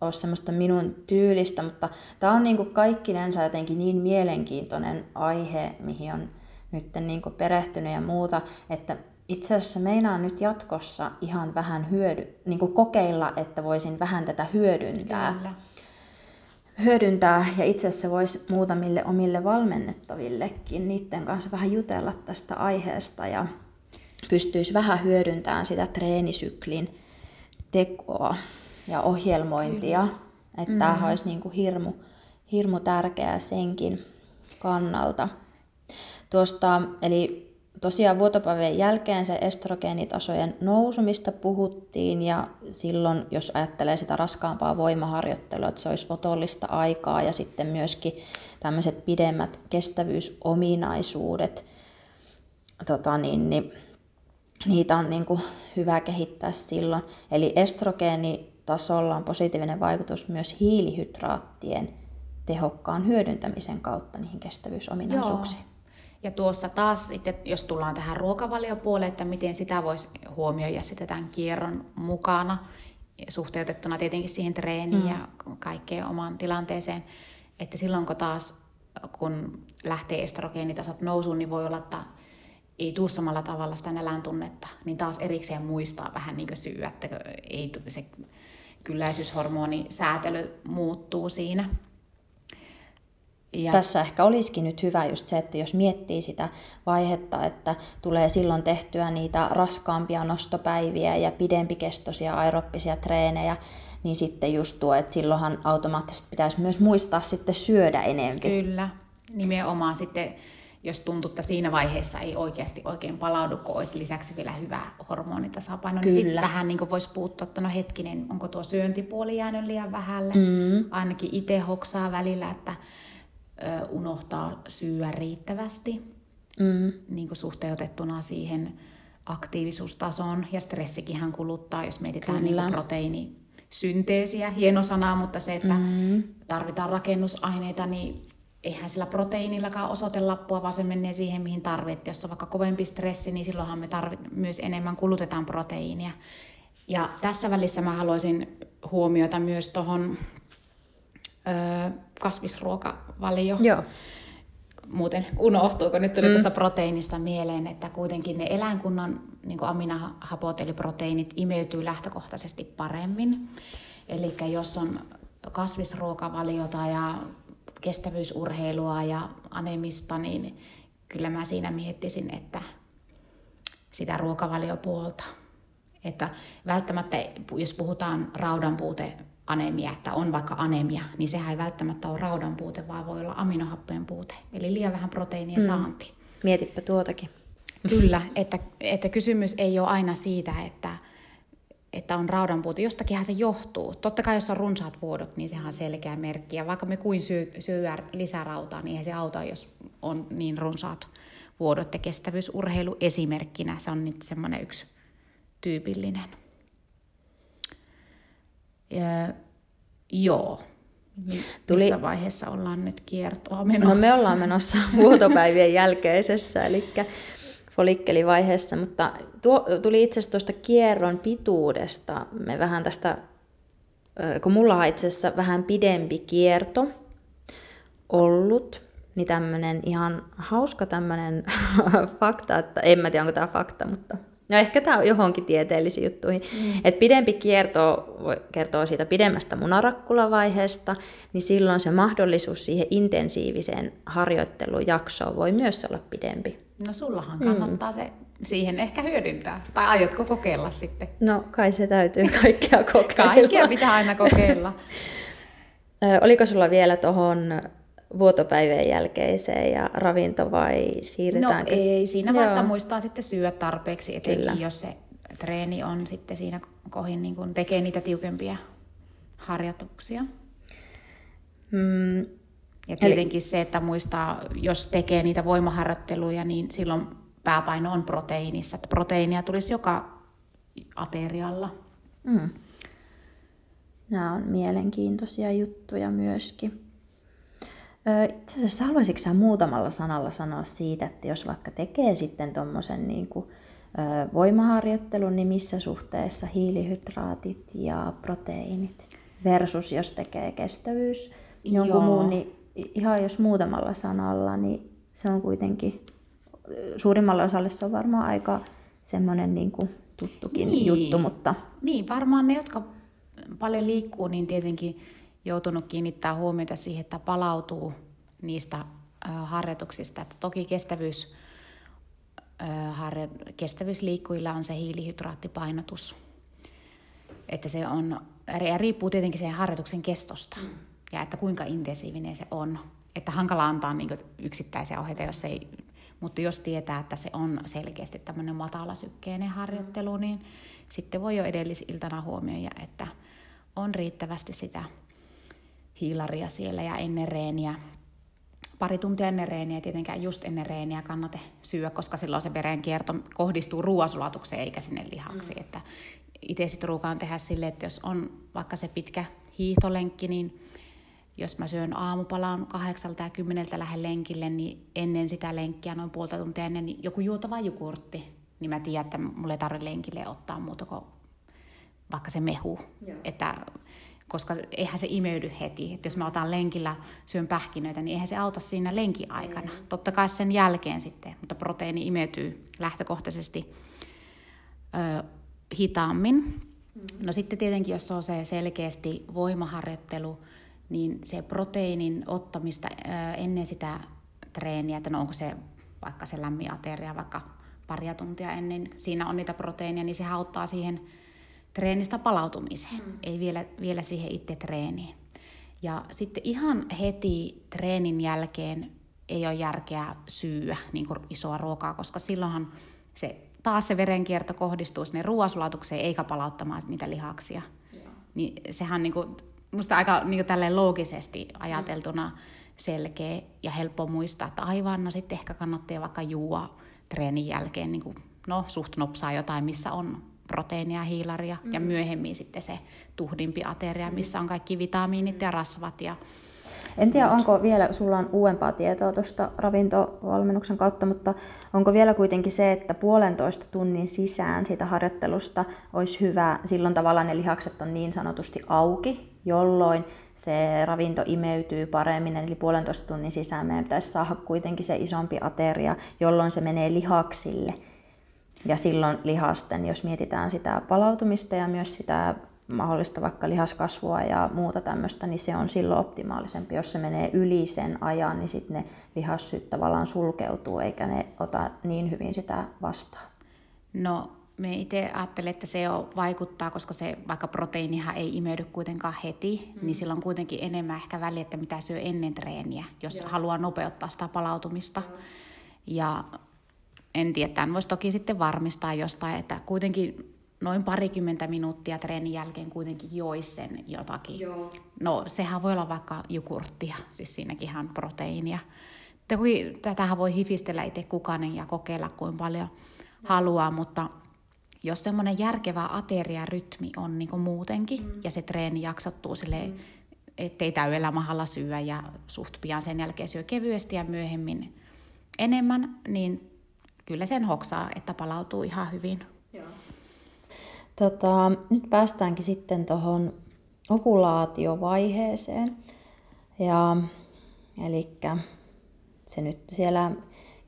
ole semmoista minun tyylistä, mutta tämä on niinku kaikkinensa jotenkin niin mielenkiintoinen aihe, mihin on nyt niinku perehtynyt ja muuta, että itse asiassa meinaan nyt jatkossa ihan vähän hyödy, niinku kokeilla, että voisin vähän tätä hyödyntää. Kyllä. hyödyntää ja itse asiassa voisi muutamille omille valmennettavillekin niiden kanssa vähän jutella tästä aiheesta ja pystyisi vähän hyödyntämään sitä treenisyklin tekoa ja ohjelmointia, Kyllä. että mm-hmm. tämähän olisi niin kuin hirmu, hirmu tärkeää senkin kannalta. Tuosta, eli tosiaan vuotopäivien jälkeen se estrogeenitasojen nousumista puhuttiin, ja silloin, jos ajattelee sitä raskaampaa voimaharjoittelua, että se olisi otollista aikaa, ja sitten myöskin tämmöiset pidemmät kestävyysominaisuudet, tota niin, niin, niitä on niin kuin hyvä kehittää silloin. Eli estrogeeni tasolla on positiivinen vaikutus myös hiilihydraattien tehokkaan hyödyntämisen kautta niihin kestävyysominaisuuksiin. Joo. Ja tuossa taas, sitten, jos tullaan tähän ruokavaliopuoleen, että miten sitä voisi huomioida sitten tämän kierron mukana, suhteutettuna tietenkin siihen treeniin mm. ja kaikkeen omaan tilanteeseen, että silloin kun taas, kun lähtee estrogeenitasot nousuun, niin voi olla, että ei tule samalla tavalla sitä nälän tunnetta, niin taas erikseen muistaa vähän niin kuin syy, että ei se kylläisyyshormonisäätely muuttuu siinä. Ja. Tässä ehkä olisikin nyt hyvä just se, että jos miettii sitä vaihetta, että tulee silloin tehtyä niitä raskaampia nostopäiviä ja pidempikestoisia aerobbisia treenejä, niin sitten just tuo, että silloinhan automaattisesti pitäisi myös muistaa sitten syödä enemmän. Kyllä, nimenomaan sitten, jos tuntuu, että siinä vaiheessa ei oikeasti oikein palaudu, kun olisi lisäksi vielä hyvä hormonitasapaino, Kyllä. niin sitten vähän niin kuin voisi puuttua, että no hetkinen, onko tuo syöntipuoli jäänyt liian vähälle, mm. ainakin itse hoksaa välillä, että unohtaa syyä riittävästi mm. niin kuin suhteutettuna siihen aktiivisuustasoon. Ja stressikinhän kuluttaa, jos mietitään niin kuin proteiinisynteesiä, hieno sana, mutta se, että mm. tarvitaan rakennusaineita, niin eihän sillä proteiinillakaan osoite lappua, vaan se menee siihen, mihin tarvitsee. Jos on vaikka kovempi stressi, niin silloinhan me tarvit- myös enemmän kulutetaan proteiinia. Ja tässä välissä mä haluaisin huomiota myös tuohon kasvisruokavalio. Joo. Muuten unohtuuko, nyt tuli mm. tuosta proteiinista mieleen, että kuitenkin ne eläinkunnan niin kuin aminohapot eli proteiinit imeytyy lähtökohtaisesti paremmin. Eli jos on kasvisruokavaliota ja kestävyysurheilua ja anemista, niin kyllä mä siinä miettisin, että sitä ruokavaliopuolta. Että välttämättä, jos puhutaan raudanpuute anemia, että on vaikka anemia, niin sehän ei välttämättä ole raudan puute, vaan voi olla aminohappojen puute. Eli liian vähän proteiinia mm. saanti. Mietipä tuotakin. Kyllä, että, että kysymys ei ole aina siitä, että, että on raudan puute. Jostakinhan se johtuu. Totta kai jos on runsaat vuodot, niin sehän on selkeä merkki. Ja vaikka me kuin syö, syö lisää rautaa, niin eihän se auta, jos on niin runsaat vuodot. Ja kestävyysurheilu esimerkkinä, se on nyt semmoinen yksi tyypillinen. Ja, joo. Missä Tuli... vaiheessa ollaan nyt kiertoa menossa? No me ollaan menossa vuotopäivien jälkeisessä, eli folikkelivaiheessa, mutta tuo, tuli itse asiassa tuosta kierron pituudesta. Me vähän tästä, kun mulla on itse asiassa vähän pidempi kierto ollut, niin tämmöinen ihan hauska tämmöinen fakta, että en mä tiedä onko tämä fakta, mutta... No ehkä tämä on johonkin tieteellisiin juttuihin. Mm. Et pidempi kierto kertoo siitä pidemmästä munarakkulavaiheesta, niin silloin se mahdollisuus siihen intensiiviseen harjoittelujaksoon voi myös olla pidempi. No sullahan kannattaa mm. se siihen ehkä hyödyntää. Tai aiotko kokeilla sitten? No kai se täytyy kaikkea kokeilla. Kaikkea pitää aina kokeilla. Oliko sulla vielä tuohon vuotopäivien jälkeiseen ja ravinto vai siirretäänkö? No ei, siinä vaikka muistaa sitten syödä tarpeeksi, etenkin Kyllä. jos se treeni on sitten siinä kohin, niin kun tekee niitä tiukempia harjoituksia. Mm. Ja tietenkin Eli... se, että muistaa, jos tekee niitä voimaharjoitteluja, niin silloin pääpaino on proteiinissa. Että proteiinia tulisi joka aterialla. Mm. Nämä on mielenkiintoisia juttuja myöskin. Itse asiassa haluaisitko sä muutamalla sanalla sanoa siitä, että jos vaikka tekee sitten tuommoisen niin kuin voimaharjoittelun, niin missä suhteessa hiilihydraatit ja proteiinit versus jos tekee kestävyys jonkun Joo. muun, niin ihan jos muutamalla sanalla, niin se on kuitenkin, suurimmalle osalle se on varmaan aika semmoinen niin kuin tuttukin niin. juttu. Mutta... Niin, varmaan ne, jotka paljon liikkuu, niin tietenkin... joutunut kiinnittää huomiota siihen, että palautuu niistä harjoituksista. Että toki kestävyys, kestävyysliikkujilla on se hiilihydraattipainotus. Että se on, riippuu tietenkin sen harjoituksen kestosta ja että kuinka intensiivinen se on. Että hankala antaa niin kuin yksittäisiä ohjeita, jos ei, mutta jos tietää, että se on selkeästi tämmöinen matalasykkeinen harjoittelu, niin sitten voi jo edellisiltana huomioida, että on riittävästi sitä hiilaria siellä ja ennen reeniä. Pari tuntia ennen reeniä, tietenkään just ennen reeniä kannata syödä, koska silloin se verenkierto kohdistuu ruoansulatukseen eikä sinne lihaksi. Mm. Että itse sitten ruukaan tehdä silleen, että jos on vaikka se pitkä hiihtolenkki, niin Jos mä syön aamupalan kahdeksalta ja kymmeneltä lähden lenkille, niin ennen sitä lenkkiä, noin puolta tuntia ennen, niin joku juotava jogurtti, niin mä tiedän, että mulle ei tarvitse lenkille ottaa muuta kuin vaikka se mehu. Että, koska eihän se imeydy heti. Että jos mä otan lenkillä, syön pähkinöitä, niin eihän se auta siinä lenkin aikana. Mm. Totta kai sen jälkeen sitten, mutta proteiini imeytyy lähtökohtaisesti ö, hitaammin. Mm. No sitten tietenkin, jos se on se selkeästi voimaharjoittelu, niin se proteiinin ottamista ennen sitä treeniä, että no onko se vaikka se lämmin ateria vaikka paria tuntia ennen, siinä on niitä proteiineja, niin se auttaa siihen treenistä palautumiseen, mm. ei vielä, vielä siihen itse treeniin. Ja sitten ihan heti treenin jälkeen ei ole järkeä syyä niin kuin isoa ruokaa, koska silloinhan se, taas se verenkierto kohdistuu sinne ruoansulatukseen eikä palauttamaan niitä lihaksia. Yeah. Niin sehän niin kuin musta aika niin tälleen loogisesti ajateltuna selkeä ja helppo muistaa, että aivan, no sitten ehkä kannattaa vaikka juua treenin jälkeen, niin kuin, no suht nopsaa jotain, missä on proteiinia, hiilaria mm. ja myöhemmin sitten se tuhdimpi ateria, missä on kaikki vitamiinit ja rasvat. Ja en tiedä, onko vielä, sulla on uudempaa tietoa tuosta ravintovalmennuksen kautta, mutta onko vielä kuitenkin se, että puolentoista tunnin sisään siitä harjoittelusta olisi hyvä, silloin tavallaan ne lihakset on niin sanotusti auki, jolloin se ravinto imeytyy paremmin, eli puolentoista tunnin sisään meidän pitäisi saada kuitenkin se isompi ateria, jolloin se menee lihaksille. Ja silloin lihasten, jos mietitään sitä palautumista ja myös sitä mahdollista vaikka lihaskasvua ja muuta tämmöistä, niin se on silloin optimaalisempi. Jos se menee yli sen ajan, niin sitten ne lihassyyt tavallaan sulkeutuu, eikä ne ota niin hyvin sitä vastaan. No, me itse ajattelen, että se vaikuttaa, koska se vaikka proteiinihan ei imeydy kuitenkaan heti, mm. niin sillä on kuitenkin enemmän ehkä väliä, että mitä syö ennen treeniä, jos Joo. haluaa nopeuttaa sitä palautumista. Joo. Ja en tiedä, tämän voisi toki sitten varmistaa jostain, että kuitenkin noin parikymmentä minuuttia treenin jälkeen kuitenkin joisi sen jotakin. Joo. No sehän voi olla vaikka jogurttia, siis siinäkin ihan proteiinia. Tätähän voi hifistellä itse kukainen ja kokeilla kuin paljon no. haluaa, mutta jos semmoinen järkevä ateriarytmi on niin kuin muutenkin mm. ja se treeni jaksottuu silleen, mm. ettei täydellä mahalla syödä ja suht pian sen jälkeen syö kevyesti ja myöhemmin enemmän, niin kyllä sen hoksaa, että palautuu ihan hyvin. Joo. Tota, nyt päästäänkin sitten tuohon ovulaatiovaiheeseen. Ja, elikkä se nyt siellä,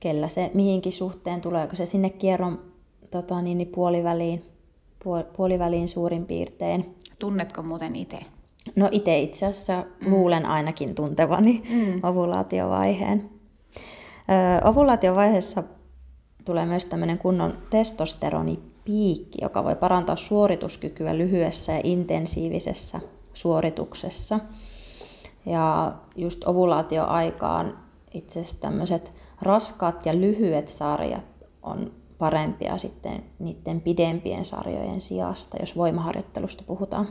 kellä se mihinkin suhteen, tuleeko se sinne kierron tota, niin, niin puoliväliin, puoliväliin suurin piirtein. Tunnetko muuten itse? No itse itse asiassa mm. luulen ainakin tuntevani mm. ovulaatiovaiheen. Ö, ovulaatiovaiheessa tulee myös tämmöinen kunnon testosteronipiikki, joka voi parantaa suorituskykyä lyhyessä ja intensiivisessä suorituksessa. Ja just ovulaatioaikaan itse asiassa tämmöiset raskaat ja lyhyet sarjat on parempia sitten niiden pidempien sarjojen sijasta, jos voimaharjoittelusta puhutaan.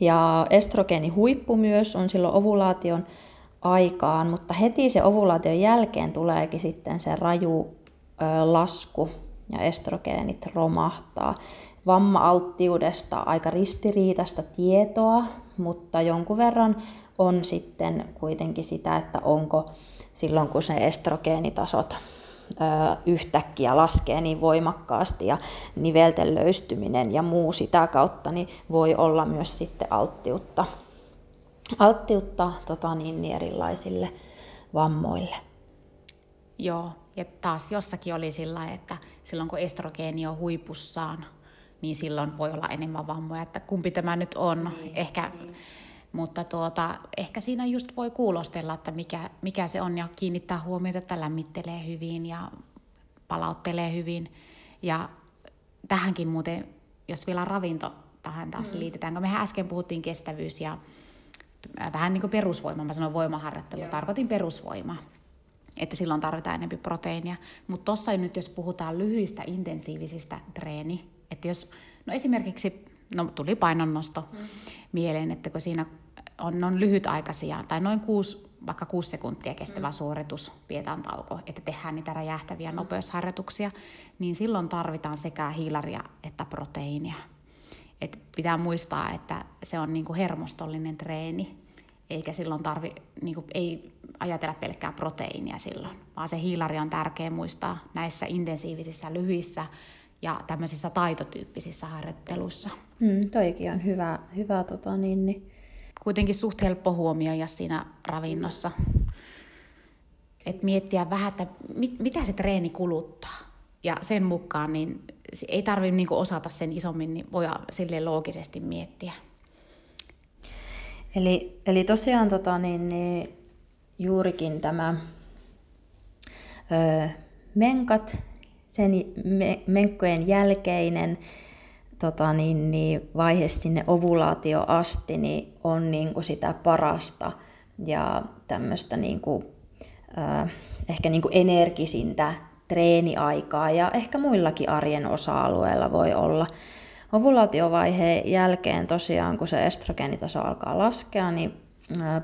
Ja estrogeenihuippu myös on silloin ovulaation aikaan, mutta heti se ovulaation jälkeen tuleekin sitten se raju ö, lasku ja estrogeenit romahtaa. Vamma-alttiudesta aika ristiriitaista tietoa, mutta jonkun verran on sitten kuitenkin sitä, että onko silloin kun se estrogeenitasot ö, yhtäkkiä laskee niin voimakkaasti ja nivelten löystyminen ja muu sitä kautta, niin voi olla myös sitten alttiutta. alttiutta tota, niin, niin erilaisille vammoille. Joo, ja taas jossakin oli sillä, että silloin kun estrogeeni on huipussaan, niin silloin voi olla enemmän vammoja, että kumpi tämä nyt on. Mm, ehkä, mm. Mutta tuota, ehkä siinä just voi kuulostella, että mikä, mikä se on, ja kiinnittää huomiota, että lämmittelee hyvin ja palauttelee hyvin. Ja tähänkin muuten, jos vielä ravinto tähän taas mm. liitetään, kun mehän äsken puhuttiin kestävyys ja vähän niin kuin perusvoima, mä sanon voimaharjoittelu, yeah. tarkoitin perusvoimaa, että silloin tarvitaan enemmän proteiinia. Mutta tuossa nyt, jos puhutaan lyhyistä, intensiivisistä treeni, että jos, no esimerkiksi, no tuli painonnosto mm. mieleen, että kun siinä on, on lyhytaikaisia, tai noin kuusi, vaikka kuusi sekuntia kestävä mm. suoritus, pidetään tauko, että tehdään niitä räjähtäviä mm. nopeusharjoituksia, niin silloin tarvitaan sekä hiilaria että proteiinia. Et pitää muistaa, että se on niinku hermostollinen treeni. eikä silloin tarvi, niin kuin, ei ajatella pelkkää proteiinia silloin, vaan se hiilari on tärkeä muistaa näissä intensiivisissä, lyhyissä ja tämmöisissä taitotyyppisissä harjoittelussa. Mm, toikin on hyvä, hyvä tota niin, niin. Kuitenkin suht helppo huomioida siinä ravinnossa. Et miettiä vähän, että mit, mitä se treeni kuluttaa. Ja sen mukaan niin ei tarvitse niin osata sen isommin, niin voi silleen loogisesti miettiä. Eli, eli tosiaan tota, niin, niin, juurikin tämä ö, menkat, sen me, menkkojen jälkeinen tota, niin, niin, vaihe sinne ovulaatio asti niin on niin kuin sitä parasta ja tämmöistä niin kuin, ö, ehkä niin kuin energisintä treeniaikaa ja ehkä muillakin arjen osa-alueilla voi olla. Ovulaatiovaiheen jälkeen tosiaan, kun se estrogeenitaso alkaa laskea, niin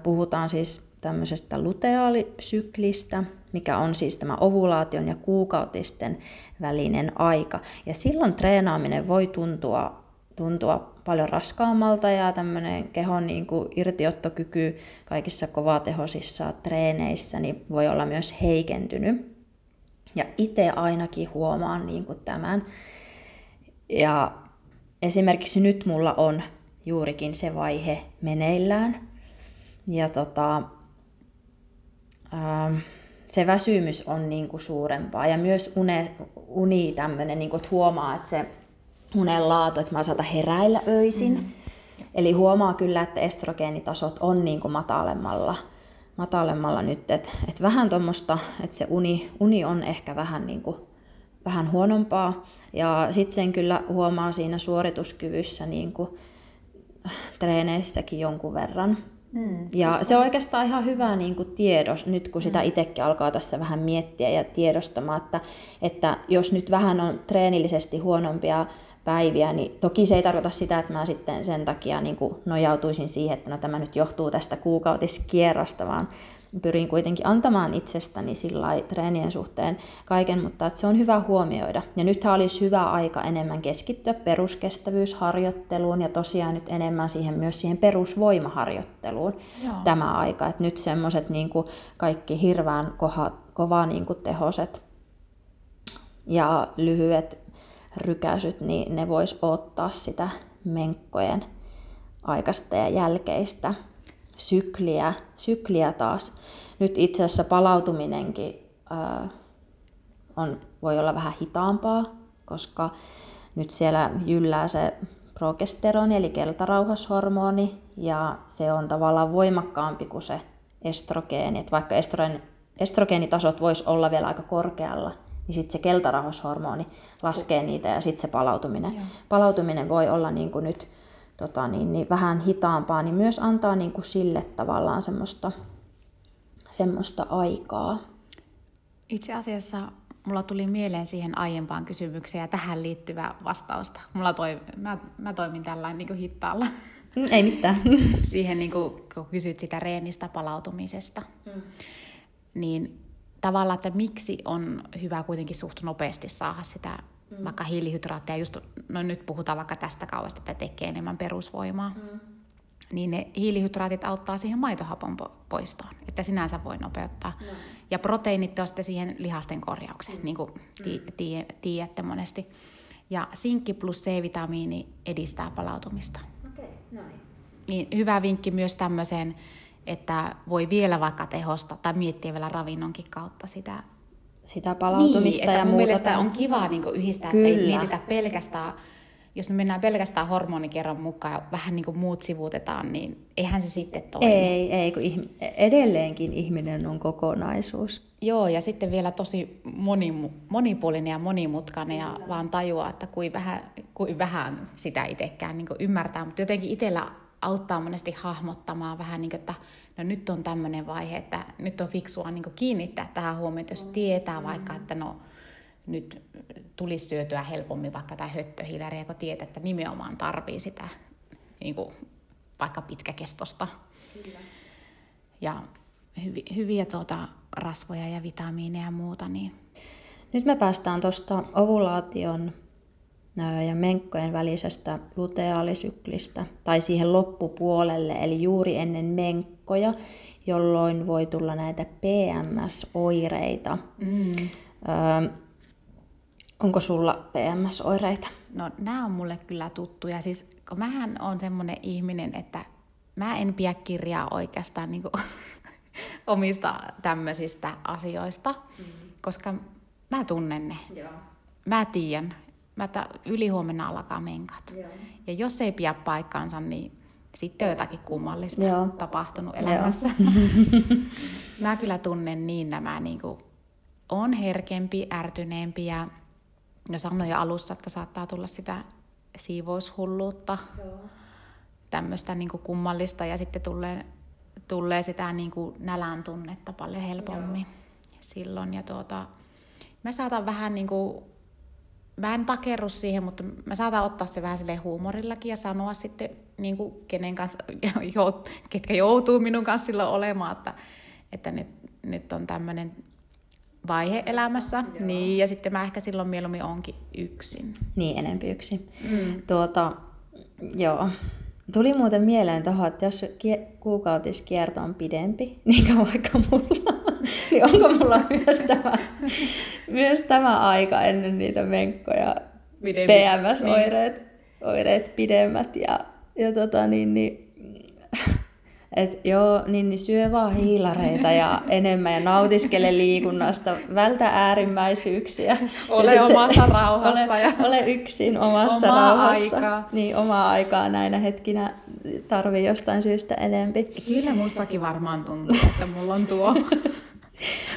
puhutaan siis tämmöisestä luteaalisyklistä, mikä on siis tämä ovulaation ja kuukautisten välinen aika. Ja silloin treenaaminen voi tuntua, tuntua paljon raskaammalta ja tämmöinen kehon niin kuin irtiottokyky kaikissa kovatehoisissa treeneissä niin voi olla myös heikentynyt. Ja itse ainakin huomaan niin kuin tämän. Ja esimerkiksi nyt mulla on juurikin se vaihe meneillään ja tota, ää, se väsymys on niinku suurempaa ja myös une, uni tämmöinen, niinku, että huomaa, että se unen laatu, että mä saatan heräillä öisin. Mm-hmm. Eli huomaa kyllä, että estrogeenitasot on niinku matalemmalla, matalemmalla nyt, että et vähän tuommoista, että se uni, uni on ehkä vähän niinku vähän huonompaa, ja sitten sen kyllä huomaa siinä suorituskyvyssä niin kuin treeneissäkin jonkun verran. Mm, ja uskon. Se on oikeastaan ihan hyvä niin kuin tiedos, nyt kun sitä itsekin alkaa tässä vähän miettiä ja tiedostamaan, että, että jos nyt vähän on treenillisesti huonompia päiviä, niin toki se ei tarkoita sitä, että mä sitten sen takia niin kuin nojautuisin siihen, että no tämä nyt johtuu tästä kuukautiskierrosta, vaan pyrin kuitenkin antamaan itsestäni sillai treenien suhteen kaiken, mutta että se on hyvä huomioida. Ja nythän olisi hyvä aika enemmän keskittyä peruskestävyysharjoitteluun ja tosiaan nyt enemmän siihen, myös siihen perusvoimaharjoitteluun. Joo. Tämä aika. Et nyt semmoiset niin kuin kaikki hirveän kova niin kuin tehoset ja lyhyet rykäisyt, niin ne vois ottaa sitä menkkojen aikaista ja jälkeistä sykliä, sykliä taas. Nyt itse asiassa palautuminenkin ää, on, voi olla vähän hitaampaa, koska nyt siellä jyllää se progesteroni eli keltarauhashormoni ja se on tavallaan voimakkaampi kuin se estrogeeni. Et vaikka estrogen, estrogeenitasot voisi olla vielä aika korkealla, niin sitten se keltarauhashormoni laskee niitä ja sitten se palautuminen. Joo. Palautuminen voi olla niin kuin nyt Tota, niin, niin vähän hitaampaa, niin myös antaa niin kuin sille tavallaan semmoista, semmoista aikaa. Itse asiassa mulla tuli mieleen siihen aiempaan kysymykseen ja tähän liittyvää vastausta. Mulla toi, mä, mä toimin tällainen niin kuin hittaalla. Ei mitään. Siihen, niin kuin, kun kysyt sitä reenistä palautumisesta, mm. niin tavallaan, että miksi on hyvä kuitenkin suht nopeasti saada sitä Mm. vaikka hiilihydraatteja, just no nyt puhutaan vaikka tästä kaudesta, että tekee enemmän perusvoimaa, mm. niin ne hiilihydraatit auttaa siihen maitohapon poistoon, että sinänsä voi nopeuttaa. Mm. Ja proteiinit on sitten siihen lihasten korjaukseen, mm. niin kuin tiedätte ti- ti- ti- monesti. Ja sinkki plus C-vitamiini edistää palautumista. Okay. No niin. Niin hyvä vinkki myös tämmöiseen, että voi vielä vaikka tehosta tai miettiä vielä ravinnonkin kautta sitä sitä palautumista niin, ja muuta. Mielestäni on kiva niin kuin yhdistää, että ei mietitä pelkästään, jos me mennään pelkästään hormonikerron mukaan ja vähän niin kuin muut sivuutetaan, niin eihän se sitten toimi. Ei, ei kun ihmi- edelleenkin ihminen on kokonaisuus. Joo, ja sitten vielä tosi moni, monipuolinen ja monimutkainen ja Kyllä. vaan tajua, että kuin vähän, kuin vähän sitä itsekään niin kuin ymmärtää, mutta jotenkin itsellä auttaa monesti hahmottamaan vähän niin kuin, että no nyt on tämmöinen vaihe, että nyt on fiksua niin kuin kiinnittää tähän huomioon, jos tietää vaikka, että no nyt tulisi syötyä helpommin vaikka tämä höttöhiiläriä, kun tietää, että nimenomaan tarvii sitä niin kuin vaikka pitkäkestosta. Kyllä. Ja hyviä, hyviä tuota, rasvoja ja vitamiineja ja muuta. Niin. Nyt me päästään tuosta ovulaation ja menkkojen välisestä luteaalisyklistä tai siihen loppupuolelle, eli juuri ennen menkkoja, jolloin voi tulla näitä P M S-oireita. Mm. Öö, onko sulla P M S-oireita? No nämä on mulle kyllä tuttuja. Siis kun mähän on semmoinen ihminen, että mä en pidä kirjaa oikeastaan niin kuin omista tämmöisistä asioista, mm-hmm. koska mä tunnen ne. Joo. Mä tiedän. Mä ta, ylihuomenna alkaa menkat. Joo. Ja jos ei pidä paikkaansa, niin sitten on jotakin kummallista Joo. tapahtunut elämässä. Mä kyllä tunnen niin nämä niin kuin on herkempi, ärtyneempi ja no sanoin jo alussa, että saattaa tulla sitä siivoushulluutta, Joo. tämmöistä niin kuin kummallista ja sitten tulee, tulee sitä niin kuin nälän tunnetta paljon helpommin Joo. silloin. Ja tuota, mä saatan vähän niin kuin, mä en takerru siihen, mutta mä saatan ottaa se vähän silleen huumorillakin ja sanoa sitten niin kuin kenen kanssa, ketkä joutuu minun kanssa silloin olemaan, että, että nyt, nyt on tämmöinen vaihe elämässä, Joo. niin ja sitten mä ehkä silloin mieluummin onkin yksin. Niin, enempi yksin. Mm. Tuota, joo. Tuli muuten mieleen tuohon, että jos kuukautiskierto on pidempi, niin vaikka mulla, niin onko mulla myös tämä, myös tämä aika ennen niitä menkkoja, P M S-oireet oireet pidemmät ja, ja tota niin, niin et joo, niin, niin syö vaan hiilareita ja enemmän ja nautiskele liikunnasta, vältä äärimmäisyyksiä. Ole omassa se, rauhassa. Ole, ja ole yksin omassa omaa rauhassa. Aikaa. Niin, omaa aikaa näinä hetkinä tarvii jostain syystä enempi. Kyllä mustakin varmaan tuntuu, että mulla on tuo.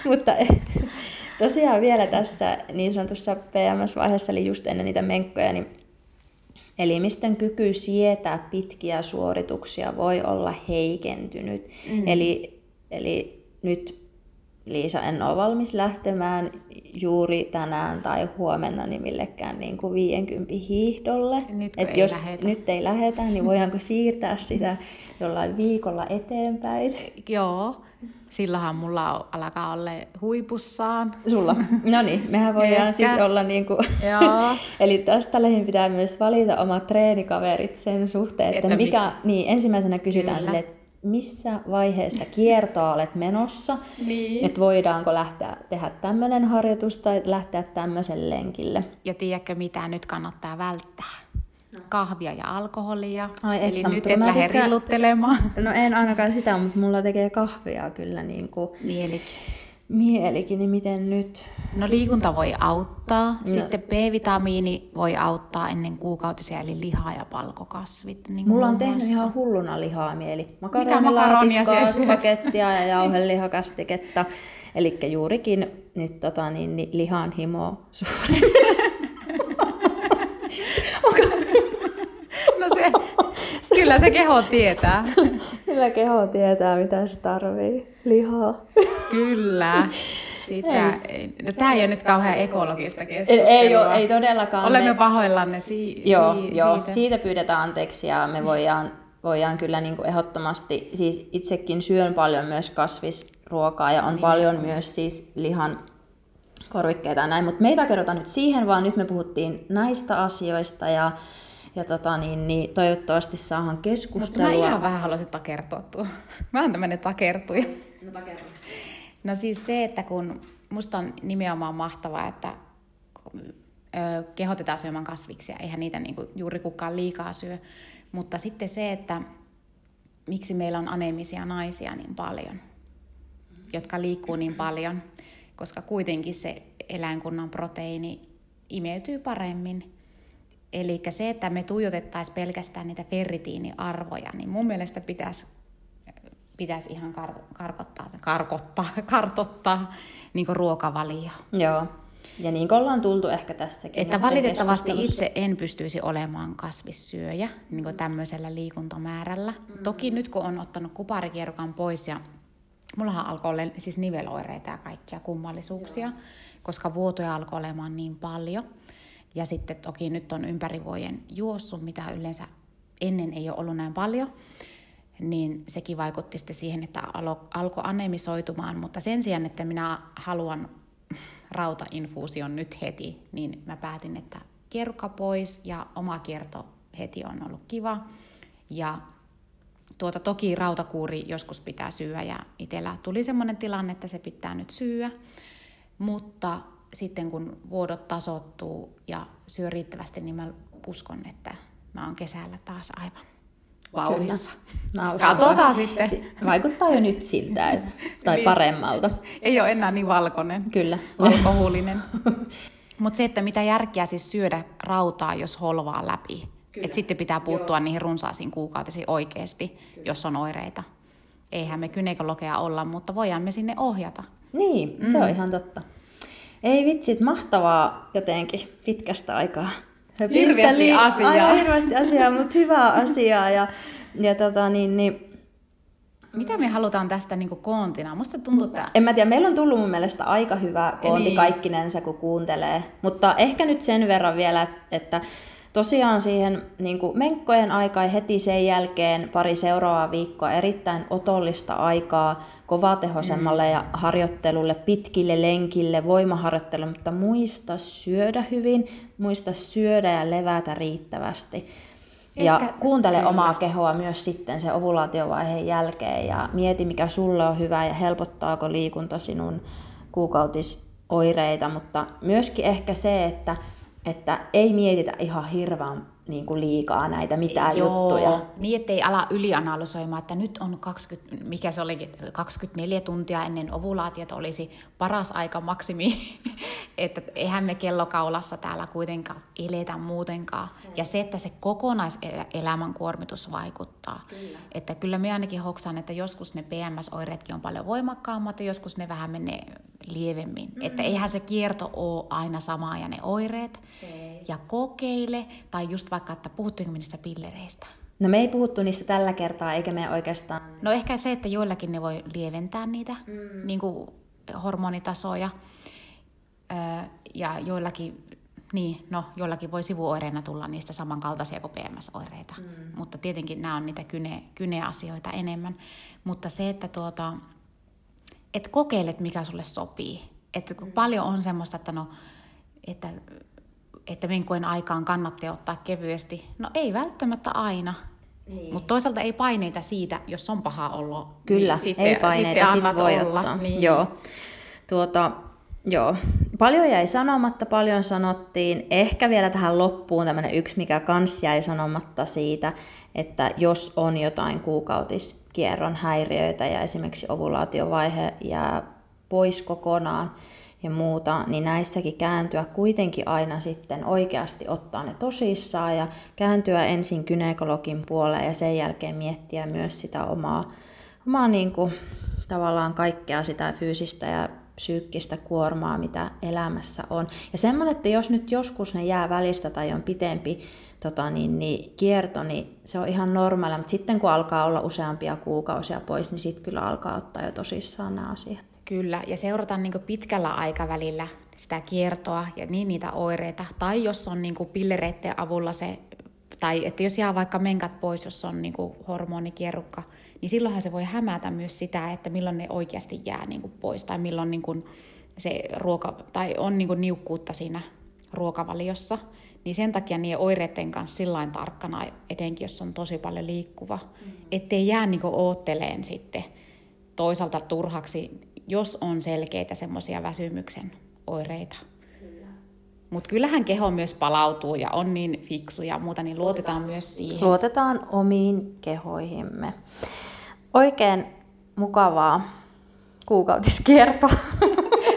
Mutta tosiaan vielä tässä niin sanotussa P M S-vaiheessa, eli just ennen niitä menkkoja, niin elimistön kyky sietää pitkiä suorituksia voi olla heikentynyt. Mm. Eli, eli nyt, Liisa, en ole valmis lähtemään juuri tänään tai huomenna niin millekään niin kuin viisikymmentä hiihdolle. Nyt Et ei jos lähetä. nyt ei lähetä, niin voidaanko siirtää sitä jollain viikolla eteenpäin? Joo. Silloinhan mulla alkaa olla huipussaan. Sulla? No niin, mehän voidaan siis olla niin kuin... Joo. Eli tästä lähin pitää myös valita omat treenikaverit sen suhteen, että, että mikä... mikä... Niin, ensimmäisenä kysytään sille, että missä vaiheessa kiertoa olet menossa, niin. että voidaanko lähteä tehdä tämmöinen harjoitus tai lähteä tämmöisen lenkille. Ja tiedätkö mitä nyt kannattaa välttää? Kahvia ja alkoholia, Ai eli että, nyt et lähde tekee... rilluttelemaan. No en ainakaan sitä, mutta mulla tekee kahvia kyllä niin kuin... Mielikin. Mielikin, niin miten nyt? No liikunta voi auttaa, no. sitten B-vitamiini voi auttaa ennen kuukautisia, eli liha- ja palkokasvit. Niin mulla on tehnyt kanssa. ihan hulluna lihaa mieli. Makaronilaatikkoa, pakettia ja jauhelihakastiketta. Eli juurikin nyt tota, niin, niin, lihan himo suuri. Se, kyllä se keho tietää. Kyllä keho tietää, mitä se tarvii. Lihaa. Kyllä. Sitä. Ei. No, tämä ei ole nyt kauhean ekologista keskustelua. Ei, ole, ei todellakaan. Olemme me... pahoillanne si- joo, si- joo. siitä. Siitä pyydetään anteeksi ja me voidaan, voidaan kyllä niin kuin ehdottomasti, siis itsekin syön paljon myös kasvisruokaa ja on niin. paljon myös siis lihan korvikkeita ja näin, mutta meitä kerrotaan nyt siihen, vaan nyt me puhuttiin näistä asioista ja Ja tota, niin, niin, toivottavasti saahan keskustelua. Mutta mä ihan vähän haluaisin takertua tuo. Mä oon tämmönen takertuja. No takertu. No siis se, että kun musta on nimenomaan mahtavaa, että ö, kehotetaan syömään kasviksia. Eihän niitä niinku juuri kukaan liikaa syö. Mutta sitten se, että miksi meillä on aneemisia naisia niin paljon, jotka liikkuu niin paljon. Koska kuitenkin se eläinkunnan proteiini imeytyy paremmin. Eli se, että me tuijotettaisiin pelkästään niitä ferritiiniarvoja, niin mun mielestä pitäisi, pitäisi ihan kar- karkottaa, karkottaa, kartoittaa niin kuin ruokavalio. Joo, ja niin kuin ollaan tultu ehkä tässäkin. Että valitettavasti itse en pystyisi olemaan kasvissyöjä niin kuin tämmöisellä liikuntamäärällä. Mm-hmm. Toki nyt kun on ottanut kuparikierukan pois ja mullahan alkoi olla siis niveloireita ja kaikkia kummallisuuksia, Joo. koska vuotoja alkoi olemaan niin paljon. Ja sitten toki nyt on ympäri vuoden juossut, mitä yleensä ennen ei ole ollut näin paljon, niin sekin vaikutti sitten siihen, että alkoi anemisoitumaan. Mutta sen sijaan, että minä haluan rautainfuusion nyt heti, niin mä päätin, että kieruka pois ja oma kierto heti on ollut kiva. Ja tuota, toki rautakuuri joskus pitää syyä ja itsellä tuli semmoinen tilanne, että se pitää nyt syyä, mutta sitten kun vuodot tasoittuu ja syö riittävästi, niin mä uskon, että mä oon kesällä taas aivan vauhdissa. Katsotaan sitten. Se vaikuttaa jo nyt siltä, että, tai niin, paremmalta. Ei ole enää niin valkoinen. Kyllä. Alkoholinen. Mutta se, että mitä järkeä siis syödä rautaa, jos holvaa läpi. Että sitten pitää puuttua Joo. niihin runsaisiin kuukautisiin oikeasti, Kyllä. jos on oireita. Eihän me gynekologeja olla, mutta voidaan me sinne ohjata. Niin, mm. se on ihan totta. Ei vitsit, mahtavaa jotenkin pitkästä aikaa. Hirveästi li- asiaa. Aivan hirveästi asiaa, mutta hyvää asiaa. Ja, ja tota, niin, niin... Mitä me halutaan tästä niin kuin koontina? Musta tuntuu, että... En mä tiedä, meillä on tullut mun mielestä aika hyvä koonti niin. kaikkinensa, kun kuuntelee. Mutta ehkä nyt sen verran vielä, että tosiaan siihen niin kuin menkkojen aikaan heti sen jälkeen pari seuraavaa viikkoa erittäin otollista aikaa kovatehoisemmalle mm. ja harjoittelulle, pitkille lenkille, voimaharjoittelulle, mutta muista syödä hyvin, muista syödä ja levätä riittävästi. Ehkä, ja kuuntele kyllä. omaa kehoa myös sitten sen ovulaatiovaiheen jälkeen ja mieti, mikä sulle on hyvä ja helpottaako liikunta sinun kuukautisoireita, mutta myöskin ehkä se, että että ei mietitä ihan hirveän niin kuin liikaa näitä mitään Joo. juttuja. Niin, ettei ala ylianalysoimaan, että nyt on kaksikymmentä, mikä se olikin, kaksikymmentäneljä tuntia ennen ovulaatiota olisi paras aika maksimi. Että eihän me kellokaulassa täällä kuitenkaan eletä muutenkaan. Hmm. Ja se, että se kokonaiselämän kuormitus vaikuttaa. Kyllä. Että kyllä me ainakin hoksaan, että joskus ne P M S-oireetkin on paljon voimakkaammat ja joskus ne vähän menee lievemmin. Hmm. Että eihän se kierto ole aina samaa ja ne oireet. Okay. Ja kokeile, tai just vaikka, että puhuttiinko niistä pillereistä? No me ei puhuttu niistä tällä kertaa, eikä me oikeastaan... No ehkä se, että joillakin ne voi lieventää niitä hmm. niin kuin hormonitasoja. Ja joillakin, niin, no, joillakin voi sivuoireena tulla niistä samankaltaisia kuin P M S-oireita. Mm. Mutta tietenkin nämä on niitä kyne, kyneasioita enemmän. Mutta se, että tuota, et kokeilet, mikä sulle sopii. Et mm. Paljon on semmoista, että, no, että, että menkkojen aikaan kannattaa ottaa kevyesti. No ei välttämättä aina. Niin. Mutta toisaalta ei paineita siitä, jos on paha olo. Kyllä, niin sitten, ei paineita, sitten sit voi olla. Ottaa. Niin. Joo. Tuota... Joo. Paljon jäi sanomatta, paljon sanottiin. Ehkä vielä tähän loppuun tämmöinen yksi, mikä kans jäi sanomatta siitä, että jos on jotain kuukautiskierron häiriöitä ja esimerkiksi ovulaatiovaihe jää pois kokonaan ja muuta, niin näissäkin kääntyä kuitenkin aina sitten oikeasti ottaa ne tosissaan ja kääntyä ensin gynekologin puoleen ja sen jälkeen miettiä myös sitä omaa, omaa niin kuin, tavallaan kaikkea sitä fyysistä ja psyykkistä kuormaa, mitä elämässä on. Ja semmoinen, että jos nyt joskus ne jää välistä tai on pitempi tota niin, niin kierto, niin se on ihan normaalia. Mutta sitten kun alkaa olla useampia kuukausia pois, niin sitten kyllä alkaa ottaa jo tosissaan nämä asiat. Kyllä, ja seurataan niin kuin pitkällä aikavälillä sitä kiertoa ja niin niitä oireita. Tai jos on niin kuin pillereiden avulla se, tai että jos jää vaikka menkat pois, jos on niin kuin hormonikierrukka, niin silloinhan se voi hämätä myös sitä, että milloin ne oikeasti jää niin kuin pois tai milloin niin kuin se ruoka, tai on niin kuin niukkuutta siinä ruokavaliossa. Niin sen takia niiden oireiden kanssa sillain tarkkana, etenkin jos on tosi paljon liikkuva, mm-hmm. ettei jää niin kuin ootteleen sitten toisaalta turhaksi, jos on selkeitä semmoisia väsymyksen oireita. Mutta kyllähän keho myös palautuu ja on niin fiksu ja muuta, niin luotetaan, luotetaan myös siihen. Luotetaan omiin kehoihimme. Oikein mukavaa kuukautiskiertoa.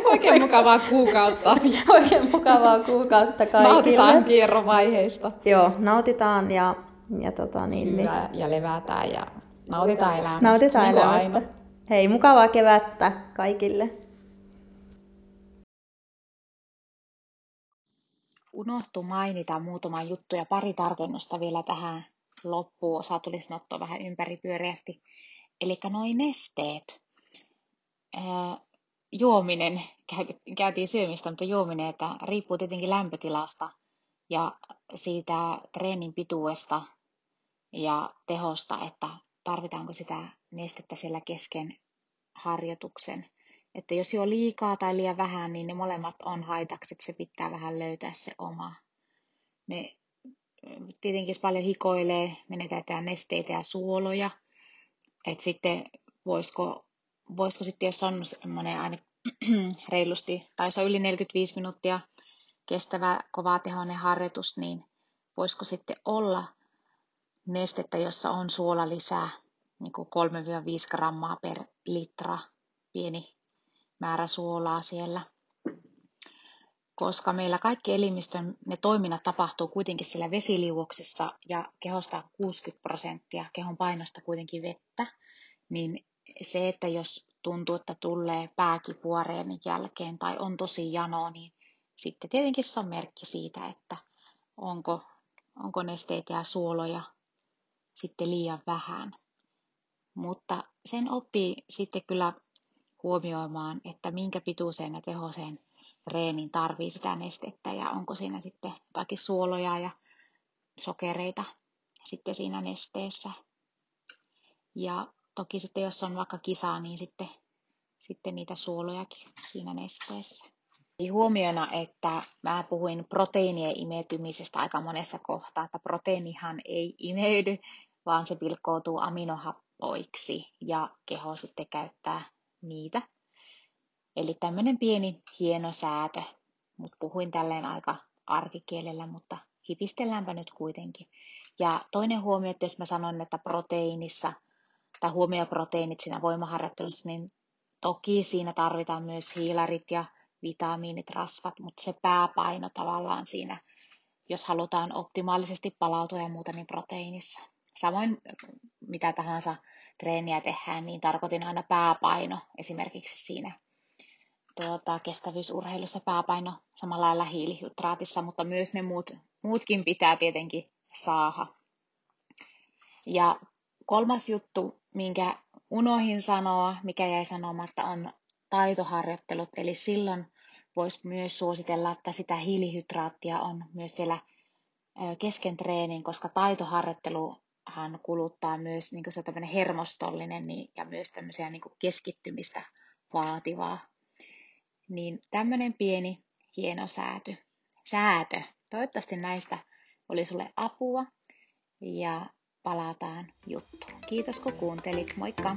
Oikein mukavaa kuukautta. Oikein mukavaa kuukautta kaikille. Nautitaan kierrovaiheista. Joo, nautitaan ja... ja tota niin, syö niin. ja levätään ja nautitaan elämästä. Nautitaan niin elämästä. Aina. Hei, mukavaa kevättä kaikille. Unohtui mainita muutama juttu ja pari tarkennusta vielä tähän loppuun. Osa tuli sanottua vähän ympäripyöreästi. Elikkä noi nesteet. Öö, juominen, käytiin syömistä, mutta juominen, että riippuu tietenkin lämpötilasta ja siitä treenin pituudesta ja tehosta, että tarvitaanko sitä nestettä siellä kesken harjoituksen. Että jos jo liikaa tai liian vähän, niin ne molemmat on haitaksi, että se pitää vähän löytää se oma. me tietenkin paljon hikoilee, menetetään nesteitä ja suoloja. Että sitten voisiko, voisiko sitten, jos on semmoinen aina reilusti, tai se on yli neljäkymmentäviisi minuuttia kestävä kovatehoinen harjoitus, niin voisiko sitten olla nestettä, jossa on suola lisää, niin kuin kolme viisi grammaa per litra, pieni määrä suolaa siellä. Koska meillä kaikki elimistön ne toiminnat tapahtuu kuitenkin siellä vesiliuoksessa ja kehosta kuusikymmentä prosenttia kehon painosta kuitenkin vettä, niin se, että jos tuntuu, että tulee pääkipuareen jälkeen tai on tosi jano, niin sitten tietenkin se on merkki siitä, että onko, onko nesteitä ja suoloja sitten liian vähän. Mutta sen oppii sitten kyllä huomioimaan, että minkä pituiseen ja tehoseen reeniin tarvii sitä nestettä ja onko siinä sitten jotakin suoloja ja sokereita sitten siinä nesteessä. Ja toki sitten jos on vaikka kisaa, niin sitten, sitten niitä suolojakin siinä nesteessä. Huomiona, että mä puhuin proteiinien imeytymisestä aika monessa kohtaa, että proteiinihan ei imeydy, vaan se pilkkoutuu aminohappoiksi ja keho sitten käyttää niitä. Eli tämmöinen pieni hieno säätö, mutta puhuin tälleen aika arkikielellä, mutta hipistelläänpä nyt kuitenkin. Ja toinen huomio, että jos mä sanon, että proteiinissa tai huomioproteiinit siinä voimaharjoittelussa, niin toki siinä tarvitaan myös hiilarit ja vitamiinit, rasvat, mutta se pääpaino tavallaan siinä, jos halutaan optimaalisesti palautua ja muuta, niin proteiinissa. Samoin mitä tahansa treeniä tehdään, niin tarkoitin aina pääpaino esimerkiksi siinä tuota, kestävyysurheilussa pääpaino samalla lailla hiilihydraatissa, mutta myös ne muut, muutkin pitää tietenkin saada. Ja kolmas juttu, minkä unohin sanoa, mikä jäi sanomatta, on taitoharjoittelut, eli silloin voisi myös suositella, että sitä hiilihydraattia on myös siellä kesken treenin, koska taitoharjoitteluhan kuluttaa myös niin kuin se on tämmöinen hermostollinen niin, ja myös tämmöisiä niin kuin keskittymistä vaativaa. Niin tämmöinen pieni hieno säätö. säätö. Toivottavasti näistä oli sulle apua ja palataan juttuun. Kiitos kun kuuntelit, moikka!